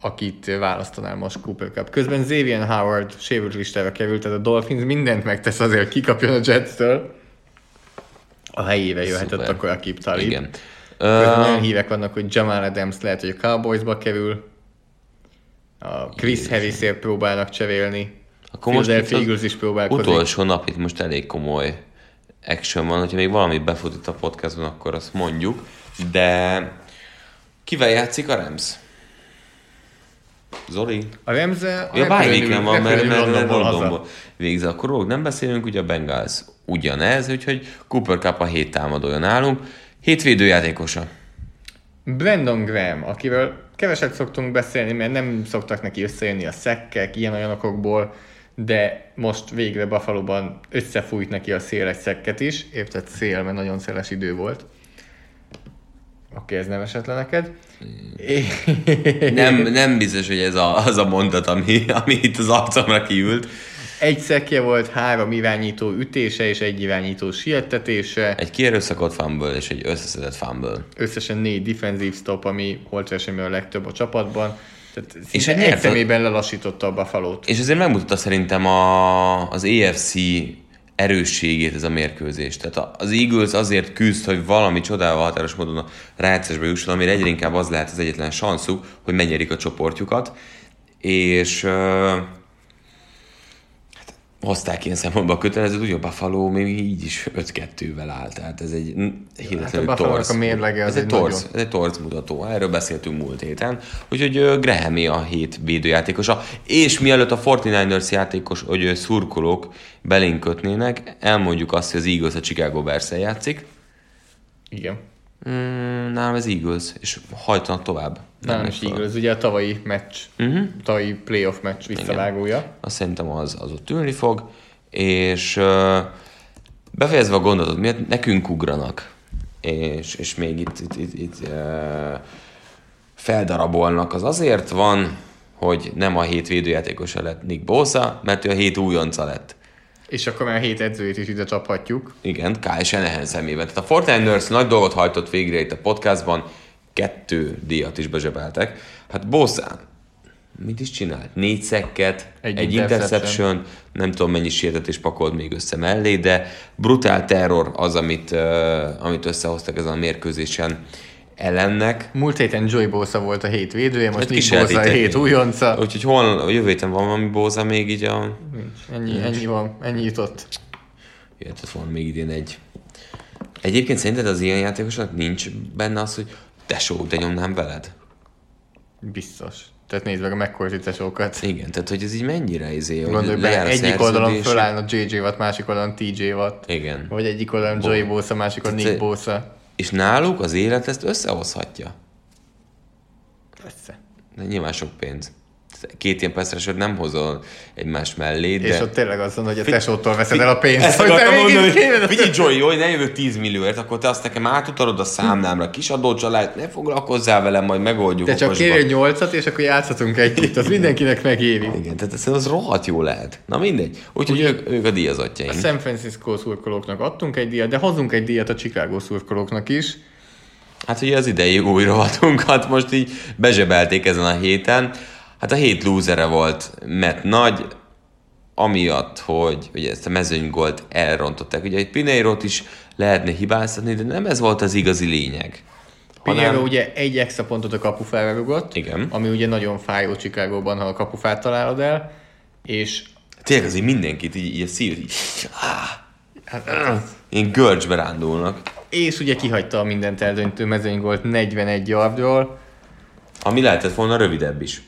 akit választanál most Cooper Cup. Közben Xavier Howard sérült listára került, tehát a Dolphins mindent megtesz azért, hogy kikapjon a Jetstől. A helyébe jöhetett szuper. Akkor Akib Talib. Igen. Közben olyan hívek vannak, hogy Jamal Adams lehet, hogy a Cowboysba kerül. A Chris Harrisért próbálnak cserélni. Akkor most az is próbálkozik. Utolsó nap itt most elég komoly action van, hogyha még valami befut itt a podcastban, akkor azt mondjuk, de kivel játszik a Rams? Zoli? A Remze... A ja, bármiken van, mert, mert Londonból, Londonból végzi. Akkor róluk nem beszélünk, ugye a Bengals ugyanez, úgyhogy Cooper Cup a hét támadója nálunk. Hét védőjátékosa. Brandon Graham, akivel keveset szoktunk beszélni, mert nem szoktak neki összejönni a szekkek, ilyen olyanokból, de most végre Buffalo-ban összefújt neki a szél egy szekket is. Érted szél, mert nagyon széles idő volt. Oké, ez nem esett le neked. Nem, nem biztos, hogy ez a, az a mondat, ami, ami itt az arcomra kiült. Egy szekje volt, három irányító ütése és egy irányító sietetése. Egy kierőszakolt fumble és egy összeszedett fumble. Összesen négy defensive stop, ami holtversenyben a legtöbb a csapatban. Tehát és egy nyert, szemében lelassította a Buffalót. És azért megmutatta szerintem a, az á ef cé erősségét ez a mérkőzés. Tehát az Eagles azért küzd, hogy valami csodával határos módon a rájátszásba jusson, amire egyre inkább az lehet az egyetlen sanszuk, hogy megnyerik a csoportjukat, és uh, hát, hozták ilyen szempontból a kötelezőt, ugye a Buffalo még így is öt kettővel áll, tehát ez egy hihetetlenül hát torz. A mérlege ez, egy torz nagyon... ez egy torz mutató, erről beszéltünk múlt héten, úgyhogy uh, Graham-é a hét védőjátékosa, és mielőtt a negyvenkilencesers játékos, hogy uh, szurkolók belénk kötnének, elmondjuk azt, hogy az Eagles a Chicago Bears-el játszik. Igen. Mm, nálam ez Eagles, és hajtanak tovább. Nálam is Eagles, ugye a tavalyi meccs, uh-huh. tavalyi playoff meccs visszavágója. Igen. Azt szerintem az, az ott ülni fog, és uh, befejezve a gondolatot, miért nekünk ugranak, és, és még itt, itt, itt, itt uh, feldarabolnak, az azért van, hogy nem a hét védőjátékosa lett Nick Bosa, mert ő a hét újonca lett. És akkor már a hét edzőjét is ide csaphatjuk. Igen, Kyle Shanahan szemében. Tehát a negyvenkilencesers nagy dolgot hajtott végre itt a podcastban, kettő díjat is bezsebeltek. Hát Bosa mit is csinált? Négy szekket, egy, egy interception, nem tudom mennyi sértetés pakolt még össze mellé, de brutál terror az, amit, uh, amit összehoztak ezen a mérkőzésen ellennek. Múlt héten Joey Bosa volt a hét védője, most nincs Bosa a hét újonca. Úgyhogy hol, jövő héten van valami Bosa még így a... Ennyi, ennyi van, ennyi jutott. Jöhetett volna még idén egy. Egyébként szerinted az ilyen játékosnak nincs benne az, hogy tesó, de nyomnám veled? Biztos. Tehát nézd meg a McCourty tesókat. Igen, tehát hogy ez így mennyire izé, hogy lejár a szerződés. Egyik oldalon fölállna jé jé Watt, másik oldalon té jé Watt. Igen. Vagy egyik oldalon Joey Bosa, másik oldalon Nick Bosa. És náluk az élet ezt összehozhatja. Persze. De nyilván sok pénz. Két ilyen percesőt nem hozol egymás mellé, de... És ott tényleg azt mondod, hogy a tesótól veszed el a pénzt. Ezt akartam mondani, hogy figyelj Joey, hogy ne jövök tíz millióért, akkor te azt nekem átutalod a számlámra, kis adócsalád, ne foglalkozzál velem, majd megoldjuk. De csak kérjél nyolcat, és akkor játszhatunk együtt, az mindenkinek megéri. Igen, tehát azt az rohadt jó lehet. Na mindegy. Úgyhogy ők, ők a díjazatjaink. A San Francisco szurkolóknak adtunk egy díjat, de hozunk egy díjat a Chicago szurkolóknak is. Hát ugye az idei új rovatunkat most így bezsebelték ezen a héten. Hát a hét lúzere volt Matt Nagy, amiatt, hogy ugye ezt a mezőnygolt elrontották. Ugye egy Pineirót is lehetne hibáztatni, de nem ez volt az igazi lényeg. Pineiro hanem... ugye egy extra pontot a kapufára rugott, igen. Ami ugye nagyon fájó Chicagóban, ha a kapufát találod el, és... Tényleg azért mindenkit így, így a szív, így... Hát, ilyen görcsbe rándulnak. És ugye kihagyta a mindent eldöntő mezőnygolt negyvenegy yardról. Ami lehetett volna rövidebb is.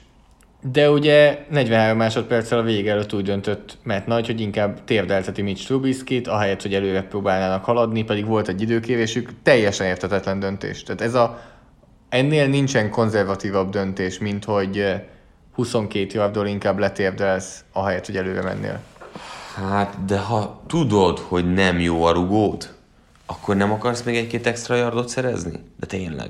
De ugye negyvenhárom másodperccel a vége előtt úgy döntött Matt Nagy, hogy inkább térdelteti Mitch Trubiskyt, ahelyett, hogy előre próbálnának haladni, pedig volt egy időkérésük, teljesen érthetetlen döntés. Tehát ez a, ennél nincsen konzervatívabb döntés, mint hogy huszonkét yardról inkább letérdelsz, ahelyett, hogy előre mennél. Hát, de ha tudod, hogy nem jó a rugód, akkor nem akarsz még egy-két extra yardot szerezni? De tényleg.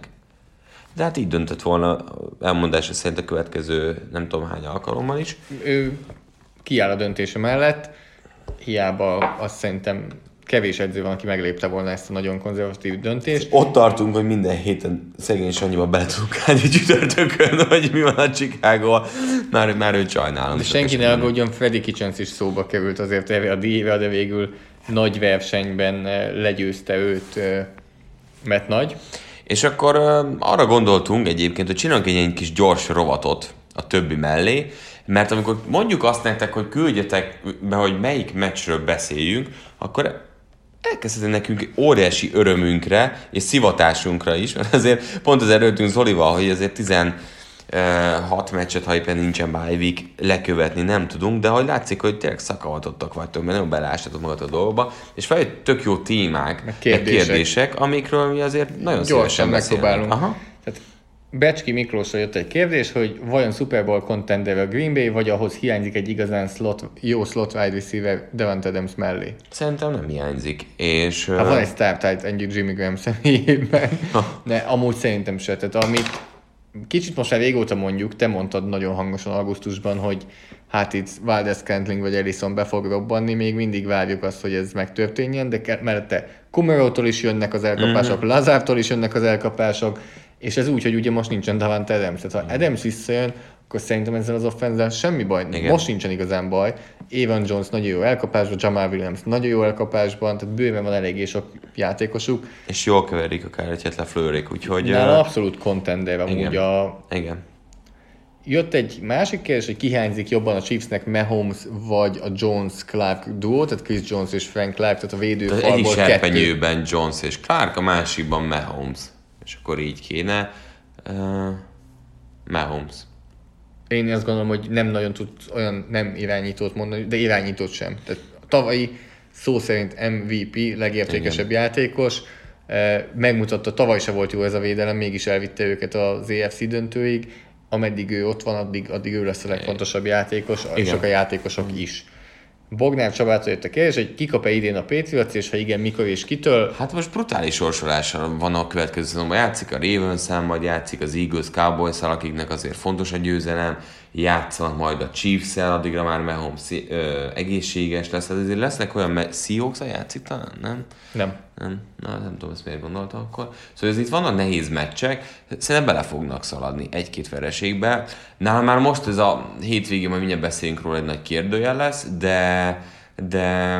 De hát így döntött volna elmondása szerint a következő nem tudom hány alkalommal is. Ő kiáll a döntése mellett, hiába azt szerintem kevés edző van, aki meglépte volna ezt a nagyon konzervatív döntést. Ott tartunk, hogy minden héten szegény Sanyiba bele tudunk állni csütörtökön, hogy mi van a Chicago-val. Már, már őt sajnálom. De senki ne aggódjon, Freddy Kitchens is szóba került azért a díjra, de végül nagy versenyben legyőzte őt Matt Nagy. És akkor uh, arra gondoltunk egyébként, hogy csinálunk egy kis gyors rovatot a többi mellé, Mert amikor mondjuk azt nektek, hogy küldjetek be, hogy melyik meccsről beszéljünk, akkor elkezdhető nekünk óriási örömünkre és szivatásunkra is, mert azért pont az erőtünk Zolival, hogy azért tizenhat meccset, ha éppen nincsen bye week, lekövetni nem tudunk, de hogy látszik, hogy tényleg szakadottak vagytok, mert nagyon belástatok magad a dolgokba, és feljött tök jó témák, meg kérdések, kérdések amikről mi azért nagyon gyorsan szívesen beszélünk. Tehát Becski Miklósra jött egy kérdés, hogy vajon Super Bowl contender a Green Bay, vagy ahhoz hiányzik egy igazán slot, jó slot wide receiver Davante Adams mellé? Szerintem nem hiányzik. És, ha uh... van egy sztártájt ennyi Jimmy Graham személyében, de amúgy szerintem se. Tehát amit kicsit most már régóta mondjuk, te mondtad nagyon hangosan augusztusban, hogy hát itt Valdez Kentling vagy Ellison be fog robbanni, még mindig várjuk azt, hogy ez megtörténjen, de mellette Kumerótól is jönnek az elkapások, mm-hmm. Lazártól is jönnek az elkapások, és ez úgy, hogy ugye most nincsen Davante Adams. Tehát ha Adams visszajön, akkor szerintem ezzel az offenzel semmi baj. Igen. Most nincsen igazán baj. Evan Jones nagyon jó elkapásban, Jamal Williams nagyon jó elkapásban, tehát bőven van eléggé sok játékosuk. És jól keverik akár egyet leflőrik, úgyhogy... Nála abszolút contender amúgy a... Igen. Jött egy másik kérdés, hogy kihiányzik jobban a Chiefsnek Mahomes vagy a Jones-Clark duó, tehát Chris Jones és Frank Clark, tehát a védőfalból kettő. Egyik serpenyőben Jones és Clark, a másikban Mahomes. És akkor így kéne uh, Mahomes. Én azt gondolom, hogy nem nagyon tud olyan nem irányítót mondani, de irányítót sem. Tehát a tavalyi szó szerint em vé pé, legértékesebb igen. játékos, uh, megmutatta, tavaly se volt jó ez a védelem, mégis elvitte őket az á ef cé döntőig, ameddig ő ott van, addig, addig ő lesz a legfontosabb játékos, igen. és a játékosok igen. is. Bognár Csabától jött a kérdés, hogy kikap-e idén a Patriots, és ha igen, mikor és kitől? Hát most brutális sorsolással van a következő szezonban. Játszik a Ravens-szal, majd játszik az Eagles Cowboys-szal, akiknek azért fontos a győzelem, játszanak majd a Chiefs-szel, addigra már Mahomes egészséges lesz. Hát azért lesznek olyan me- Seahawks-szal játszik talán, nem? Nem. Nem? Na, nem tudom, ezt miért gondoltam akkor. Szóval itt vannak nehéz meccsek, szerintem bele fognak szaladni egy-két vereségbe. Nálam már most ez a hétvégén, majd mindjárt beszélünk róla, egy nagy kérdőjel lesz, de, de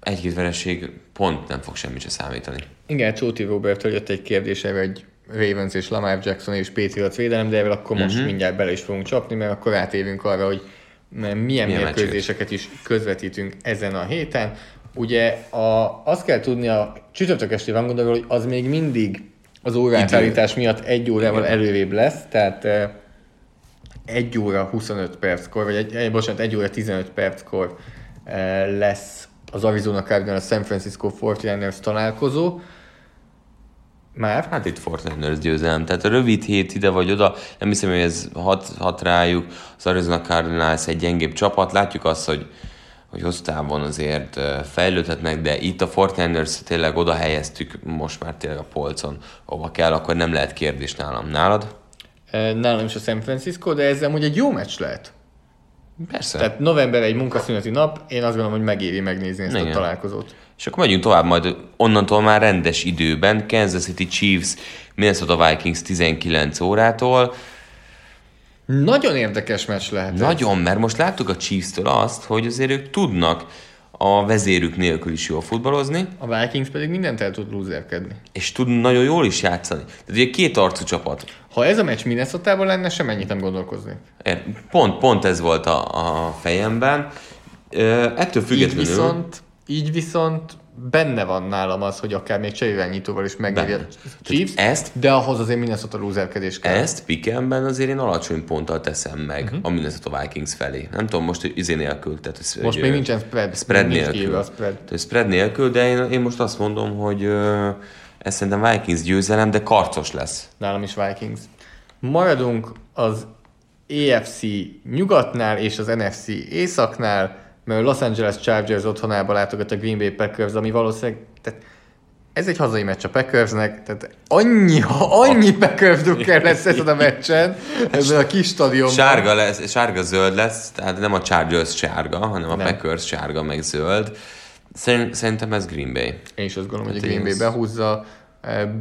egy-két vereség pont nem fog semmit se számítani. Igen, Csóti Roberttől jött egy kérdése, hogy Ravens és Lamar Jackson és Patriots védelem, de ebből akkor most uh-huh. mindjárt bele is fogunk csapni, mert akkor átévünk arra, hogy milyen, milyen mérkőzéseket is közvetítünk ezen a héten. Ugye a, azt kell tudni a csütörtök esti rangondaról, hogy az még mindig az órátállítás miatt egy órával előrébb lesz, tehát egy óra huszonöt perckor, vagy egy, bocsánat, egy óra tizenöt perckor lesz az Arizona Cardinals a San Francisco negyvenkilencesek találkozó. Már? Hát itt Forsenlong győzelem, tehát a rövid hét ide vagy oda, nem hiszem, hogy ez hat, hat rájuk, az Arizona Cardinals egy gyengébb csapat, látjuk azt, hogy hogy hosszú távon azért fejlődhetnek, de itt a negyvenkilenceseket tényleg oda helyeztük, most már tényleg a polcon, ahova kell, akkor nem lehet kérdés nálam. Nálad? Nálam is a San Francisco, de ezzel amúgy egy jó meccs lehet. Persze. Tehát november egy munkaszüneti nap, én azt gondolom, hogy megéri megnézni ezt Igen. a találkozót. És akkor megyünk tovább, majd onnantól már rendes időben, Kansas City Chiefs, Minnesota Vikings tizenkilenc órától. Nagyon érdekes meccs lehet. Nagyon, mert most láttuk a Chiefs-től azt, hogy azért ők tudnak a vezérük nélkül is jól futballozni. A Vikings pedig mindent el tud lúzerkedni. És tud nagyon jól is játszani. Tehát ugye két arcú csapat. Ha ez a meccs Minnesotában lenne, semennyit nem gondolkoznék. Pont, pont ez volt a, a fejemben. Ettől függetlenül... Így viszont, így viszont benne van nálam az, hogy akár még cserélványítóval is megnyeri a Chiefs, ezt, de ahhoz azért Minnesota lúzerkedés kell. Ezt pikemben azért én alacsony ponttal teszem meg uh-huh. a Minnesota Vikings felé. Nem tudom, most izé nélkül. Tehát, hogy most hogy, még nincsen spread. Spread nélkül. A spread. Tehát, spread nélkül, de én, én most azt mondom, hogy ö, ez szerintem Vikings győzelem, de karcos lesz. Nálam is Vikings. Maradunk az á ef cé nyugatnál és az en ef cé északnál, mert a Los Angeles Chargers otthonába látogat a Green Bay Packers, ami valószínűleg, tehát ez egy hazai meccs a Packersnek, tehát annyi, annyi Packers drukker lesz ezen a meccsen, ezen a kis stadionban. Sárga lesz, sárga-zöld lesz, tehát nem a Chargers sárga, hanem a nem. Packers sárga meg zöld. Szerintem ez Green Bay. Én is azt gondolom, hát hogy a Green Bay behúzza,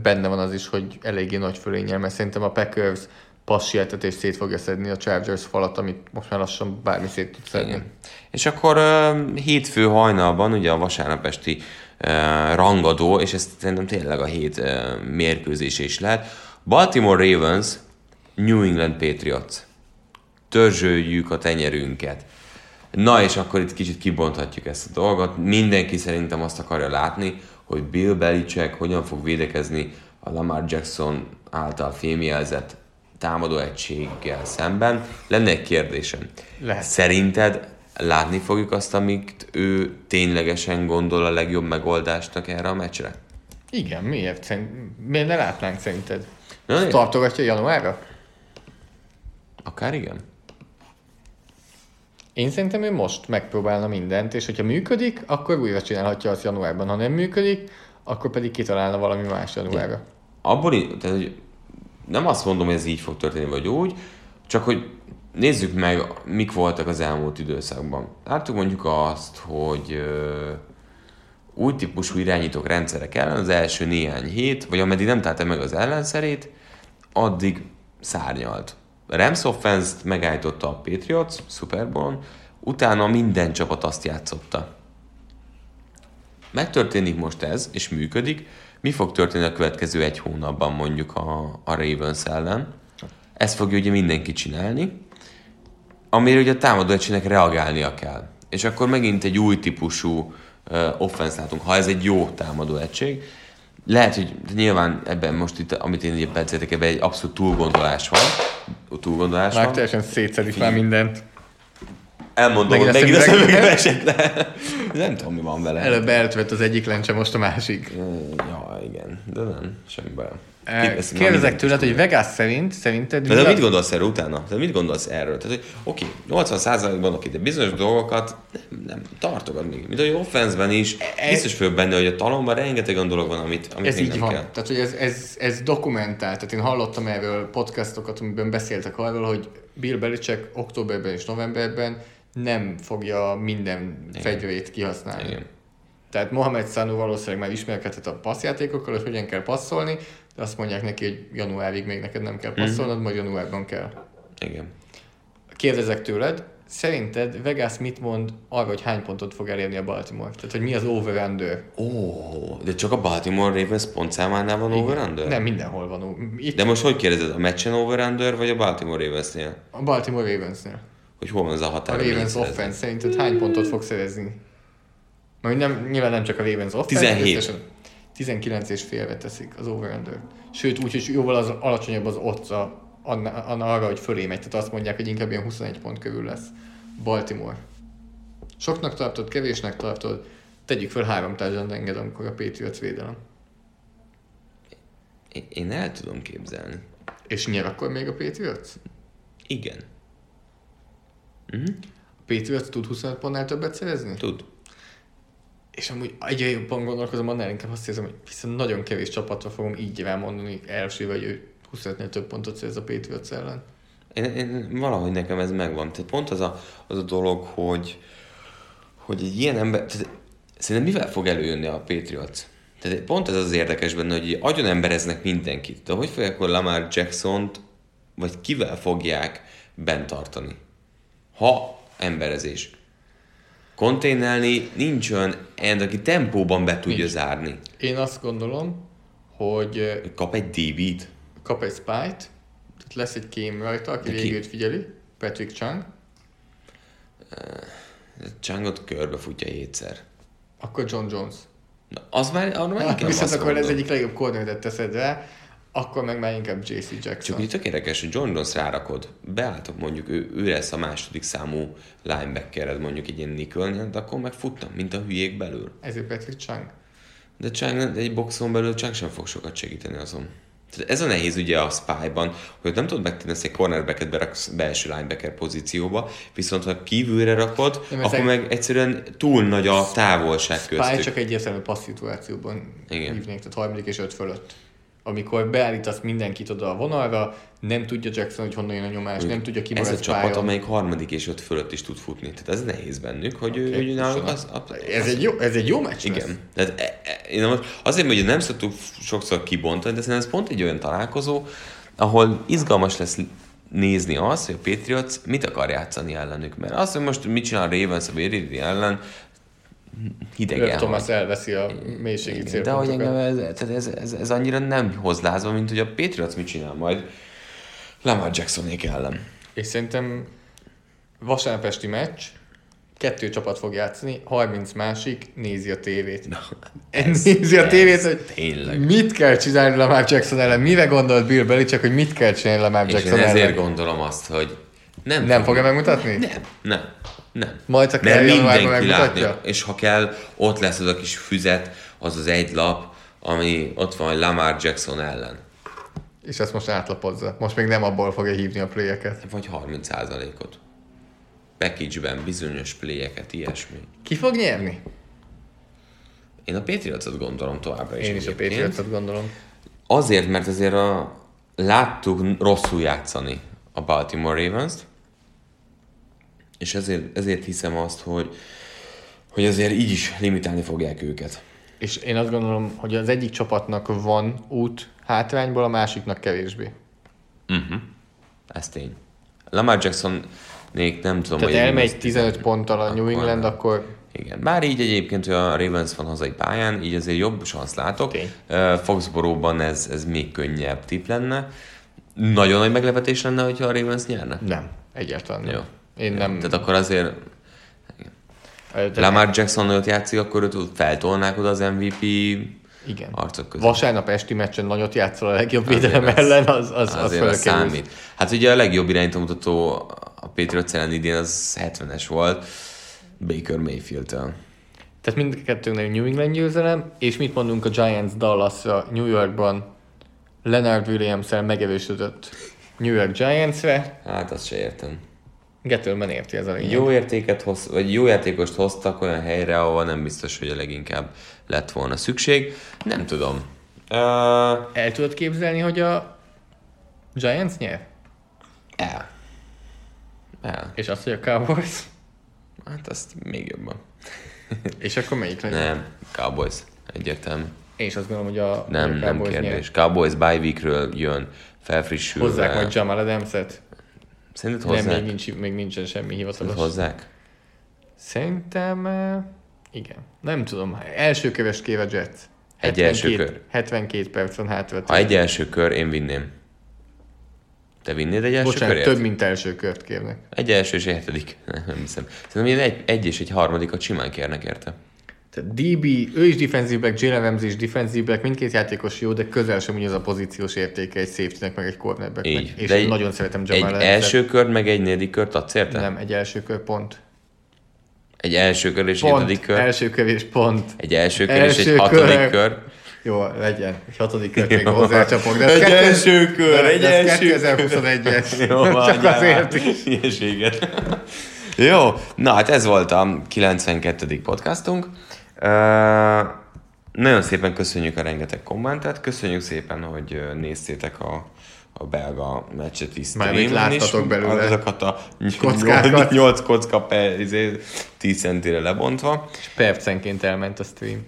benne van az is, hogy eléggé nagy fölénnyel, mert szerintem a Packers passiáltatést szét fogja szedni a Chargers falat, amit most már lassan bármi szét tud szedni. Igen. És akkor uh, hétfő hajnalban, ugye a vasárnap esti uh, rangadó, és ez szerintem tényleg a hét uh, mérkőzés is lehet. Baltimore Ravens, New England Patriots. törzsöljük a tenyerünket. Na és akkor itt kicsit kibonthatjuk ezt a dolgot. Mindenki szerintem azt akarja látni, hogy Bill Belichick hogyan fog védekezni a Lamar Jackson által fémjelzett támadó egységgel szemben. Lenne egy kérdésem. Lehet. Szerinted látni fogjuk azt, amit ő ténylegesen gondol a legjobb megoldásnak erre a meccsre? Igen, miért? Szerint... Miért ne látnánk szerinted? Na, tartogatja januárra? Akár igen. Én szerintem ő most megpróbálna mindent, és hogyha működik, akkor újra csinálhatja azt januárban. Ha nem működik, akkor pedig kitalálna valami más januárra. Abból, tehát, hogy nem azt mondom, hogy ez így fog történni, vagy úgy, csak hogy nézzük meg, mik voltak az elmúlt időszakban. Láttuk mondjuk azt, hogy ö, új típusú irányítók rendszerek ellen az első néhány hét, vagy ameddig nem találta meg az ellenszerét, addig szárnyalt. Rams offense-t megállította a Patriots Super Bowl-on, utána minden csapat azt játszotta. Megtörténik most ez, és működik. Mi fog történni a következő egy hónapban mondjuk a, a Ravens ellen? Ezt fogja ugye mindenki csinálni, amire ugye a támadó egységnek reagálnia kell. És akkor megint egy új típusú uh, offense látunk, ha ez egy jó támadó egység. Lehet, hogy nyilván ebben most itt, amit én egyébként beszéltek, ebben egy abszolút túlgondolás van. Túlgondolás már van. Teljesen szétszedik már mindent. Elmondom, hogy megint a szemünkbe esett le. Nem tudom, mi van vele. Előbb eltört az egyik lencse, most a másik. Ja, igen, de nem, semmi baj. Kérdezek tőled, hogy Vegas szerint, szerinted... De, de mit gondolsz erről utána? De mit gondolsz erről? Tehát, hogy oké, okay, nyolcvan százalékban oké, de bizonyos dolgokat nem, nem tartogat még. Mint ahogy offenszben is, biztos föl benne, hogy a talomban rengeteg olyan dolog van, amit, amit ez még így nem van. Kell. Tehát, hogy ez, ez, ez dokumentált. Tehát én hallottam erről podcastokat, amiben beszéltek arról, hogy Bill Belichick októberben és novemberben nem fogja minden igen. fegyverét kihasználni. Igen. Tehát Mohamed Sanu valószínűleg már ismerkedhet a passzjátékokkal, hogy hogyan kell passzolni, de azt mondják neki, hogy januárig még neked nem kell passzolnod, mm-hmm. majd januárban kell. Igen. Kérdezek tőled, szerinted Vegas mit mond arra, hogy hány pontot fog elérni a Baltimore? Tehát, hogy mi az over-under? Ó, oh, de csak a Baltimore Ravens pontszámánál van igen. over-under? Nem, mindenhol van. Itt... De most hogy kérdezed, a meccsen over-under, vagy a Baltimore Ravensnél? A Baltimore Ravensnél. Hogy hol van ez a határ? A Ravens offense szerinted hány pontot fog szerezni? Mert nem, nyilván nem csak a Ravens offense, tizenhét tizenkilenc és félre teszik az over-under. Sőt, úgyhogy jóval az alacsonyabb az odds-a arra, hogy fölé megy. Tehát azt mondják, hogy inkább ilyen huszonegy pont körül lesz. Baltimore. Soknak tartod, kevésnek tartod. Tegyük föl három tárgyant enged, amikor a Patriots védelem. Én el tudom képzelni. És nyer akkor még a Patriots? Igen. Uh-huh. A Patriots tud huszonöt pontnál többet szerezni? Tud. És amúgy egyre jobban gondolkozom, annál inkább azt érzem, hogy viszont nagyon kevés csapatra fogom így elmondani első, vagy ő huszonötnél több pontot szerez a Patriots ellen. Én, én, valahogy nekem ez megvan. Tehát pont az a, az a dolog, hogy, hogy egy ilyen ember... Tehát, szerintem mivel fog előjönni a Patriots? Tehát pont ez az érdekes benne, hogy agyon embereznek mindenkit. De hogy fogják akkor Lamar Jackson-t, vagy kivel fogják bent tartani? Ha emberezés. Konténelni nincs olyan, aki tempóban be tudja nincs. zárni. Én azt gondolom, hogy... Kap egy dé bét. Kap egy spy-t. Lesz egy kém rajta, aki végül őt figyeli. Patrick Chung. Chungot körbe futja hétszer. Akkor John Jones. Na, az már, arra már inkább viszont akkor mondom. Ez egyik legjobb koordinátot teszed rá, akkor meg már inkább jé cé Jackson. Csak úgy tök érdekes, hogy John Jones rárakod, beálltok mondjuk, ő, ő lesz a második számú linebackered mondjuk egy ilyen nickelnél, de akkor meg futtam, mint a hülyék belül. Ezért Patrick Chung. De Chung, egy boxon belül Chung sem fog sokat segíteni azon. Tehát ez a nehéz ugye a spy-ban, hogy nem tudod megtenni ezt egy cornerbacket beraksz belső linebacker pozícióba, viszont ha kívülre rakod, nem, akkor meg egyszerűen túl nagy a távolság spy köztük. Spy csak egyértelmű passz szituációban hívnék, tehát harmadik és öt fölött. Amikor beállítasz mindenkit oda a vonalra, nem tudja Jackson, hogy honnan jön a nyomás, nem tudja ki maradsz. Ez a csapat, pályán. Amelyik harmadik és öt fölött is tud futni. Tehát ez nehéz bennük, hogy okay, ő, ő nálunk az... az ez, egy jó, ez egy jó meccs. Igen. Tehát, én most azért, hogy nem szoktuk sokszor kibontani, de szerintem ez pont egy olyan találkozó, ahol izgalmas lesz nézni azt, hogy a Patriots mit akar játszani ellenük. Mert azt, hogy most mit csinál Ravens a Brady ellen, hidegen. Thomas elveszi a mélységi igen, célpontokat. De hogy engem ez, ez, ez, ez annyira nem hoz lázba, mint hogy a Patriots mit csinál majd Lamar Jacksonék ellen. És szerintem vasárnapesti meccs, kettő csapat fog játszani, harminc másik nézi a tévét. No, ez, nézi a tévét, ez, hogy tényleg. Mit kell csinálni Lamar Jackson ellen? Mire gondolt Bill Belichick, hogy mit kell csinálni Lamar Jackson ellen? És ezért gondolom azt, hogy nem, nem fogja megmutatni? Nem, nem, nem. Majd csak nem mindenki látni. És ha kell, ott lesz az a kis füzet, az az egy lap, ami ott van, hogy Lamar Jackson ellen. És ezt most átlapozza. Most még nem abból fogja hívni a playeket. Vagy harminc százalékot. Package-ben bizonyos playeket, ilyesmi. Ki fog nyerni? Én a Patriots-ot gondolom továbbra is. Én is egyébként. A Patriots-ot gondolom. Azért, mert azért a... láttuk rosszul játszani a Baltimore Ravens-t, és ezért, ezért hiszem azt, hogy, hogy azért így is limitálni fogják őket. És én azt gondolom, hogy az egyik csapatnak van út hátrányból, a másiknak kevésbé. Uh-huh. Ez tény. Lamar Jackson Nék, nem tudom, tehát elmegy tizenöt ponttal a New England, akkor... Igen. Bár így egyébként, hogy a Ravens van hazai pályán, így azért jobb sansz látok. Okay. Foxborough-ban ez, ez még könnyebb tipp lenne. Nagyon nagy meglepetés lenne, hogyha a Ravens nyerne? Nem, egyáltalán nem. Jó. Én Jó. nem... Tehát akkor azért... Igen. De... Lamar Jackson játszik, akkor őt feltolnák oda az em vé pé... Igen. Arcok között. Vasárnap esti meccsen nagyot játszol a legjobb védelem ellen, az, az, az fölökevőz. Számít. Hát ugye a legjobb irányítómutató a Patriots ellen idén az hetvenes volt, Baker Mayfield-től. Tehát mindkettőnknek New England győzelem, és mit mondunk a Giants Dallasra, New Yorkban Leonard Williams-el megerősödött New York Giants-re? Hát azt se értem. Getőlben érti ez a lényeg. Jó értéket hoz, vagy jó játékost hoztak olyan helyre, ahol nem biztos, hogy a leginkább lett volna szükség. Nem tudom. Uh... El tudod képzelni, hogy a Giants nyer? El. El. És azt, hogy a Cowboys? Hát azt még jobban. És akkor melyik legyen? Nem, Cowboys. Egyértelmű. Én is azt gondolom, hogy a nem, Cowboys nem kérdés. Nyer. Cowboys bye weekről jön, felfrissülve. Hozzák majd Jamal Adams-et? Szerinted hozzák? Nem, még, nincs, még nincsen semmi hivatalos. Hozzák? Szerintem igen. Nem tudom. Első kövest kéve Jets. Egy első kör. hetvenkét percen hátvető. Ha egy első kör, én vinném. Te vinnéd egy első Bocsánat, körért? Bocsánat, több mint első kört kérnek. Egy első és egy hetedik. Nem, nem hiszem. Szerintem én egy, egy és egy harmadik a csimán kérnek érte. Tehát dé bé, ő is defensive back, Jalen Ramsey is defensive back, mindkét játékos jó, de közel sem úgy az a pozíciós értéke egy safety-nek, meg egy cornerbacknek. És de nagyon egy, szeretem Jamal Adams-et. Egy első kör, meg egy negyedik kört adsz érte? Nem, egy első kör, pont. Egy első kör és egy hatodik kör? Első kör és pont. Egy első kör első és egy hatodik kör. kör. Jó, legyen. Egy hatodik kört még hozzácsapok. De egy első kör, egy első kör. De ez kétezer-huszonegyes. Jó, csak azért is. Hülyeséget. Jó, na hát ez volt a kilencvenkettedik podcastunk. Uh, nagyon szépen köszönjük a rengeteg kommentet, köszönjük szépen, hogy néztétek a, a belga meccset is. Mármint láttatok is, belőle azokat a kockákat. nyolc kocka per tíz centire lebontva. És percenként elment a stream.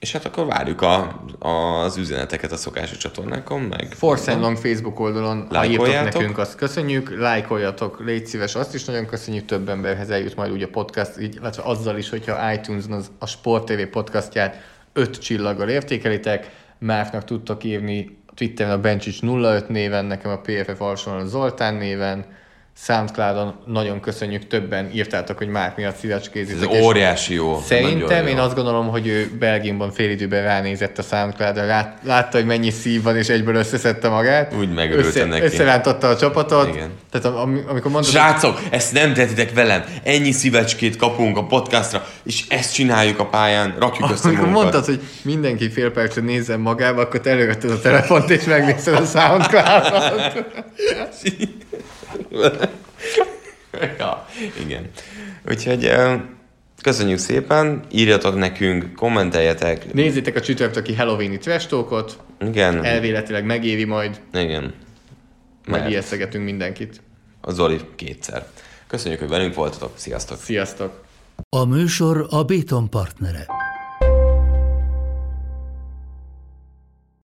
És hát akkor várjuk a, a, az üzeneteket a szokásos csatornákon, meg... Force and Long Facebook oldalon, ha írtok nekünk, azt köszönjük, lájkoljatok, légy szíves, azt is nagyon köszönjük, több emberhez eljut majd úgy a podcast, így, illetve azzal is, hogyha iTunes-on az, a Sport té vé podcastját öt csillaggal értékelitek, Márknak tudtok írni Twitteren a Bencsics nulla öt néven, nekem a pé ef ef alsóan a Zoltán néven, SoundCloud-on nagyon köszönjük, többen írtátok, hogy Márk miatt szívecskézitek. Ez óriási jó. Szerintem én jó. Azt gondolom, hogy ő Belgiumban fél időben ránézett a SoundCloud-ra, lát, látta, hogy mennyi szív van, és egyből összeszedte magát. Úgy megörülte össze, neki. Összerántotta a csapatot. Igen. Tehát am, amikor mondtad... Srácok, ezt nem tehetitek velem. Ennyi szívecskét kapunk a podcastra, és ezt csináljuk a pályán, rakjuk össze magunkat. Amikor mondtad, hogy mindenki fél percet nézzen magába, akkor te elővetted a telefont, és megnézted a SoundCloud-ot. Ja, igen. Úgyhogy köszönjük szépen, írjatok nekünk, kommenteljetek. Nézzétek a csütörtöki Halloween-i trash talkot. Igen. Elvéletileg megéri majd. Igen. Megijesztegetünk mindenkit. A Zoli kétszer. Köszönjük, hogy velünk voltatok. Sziasztok. Sziasztok. A műsor a Béton partnere.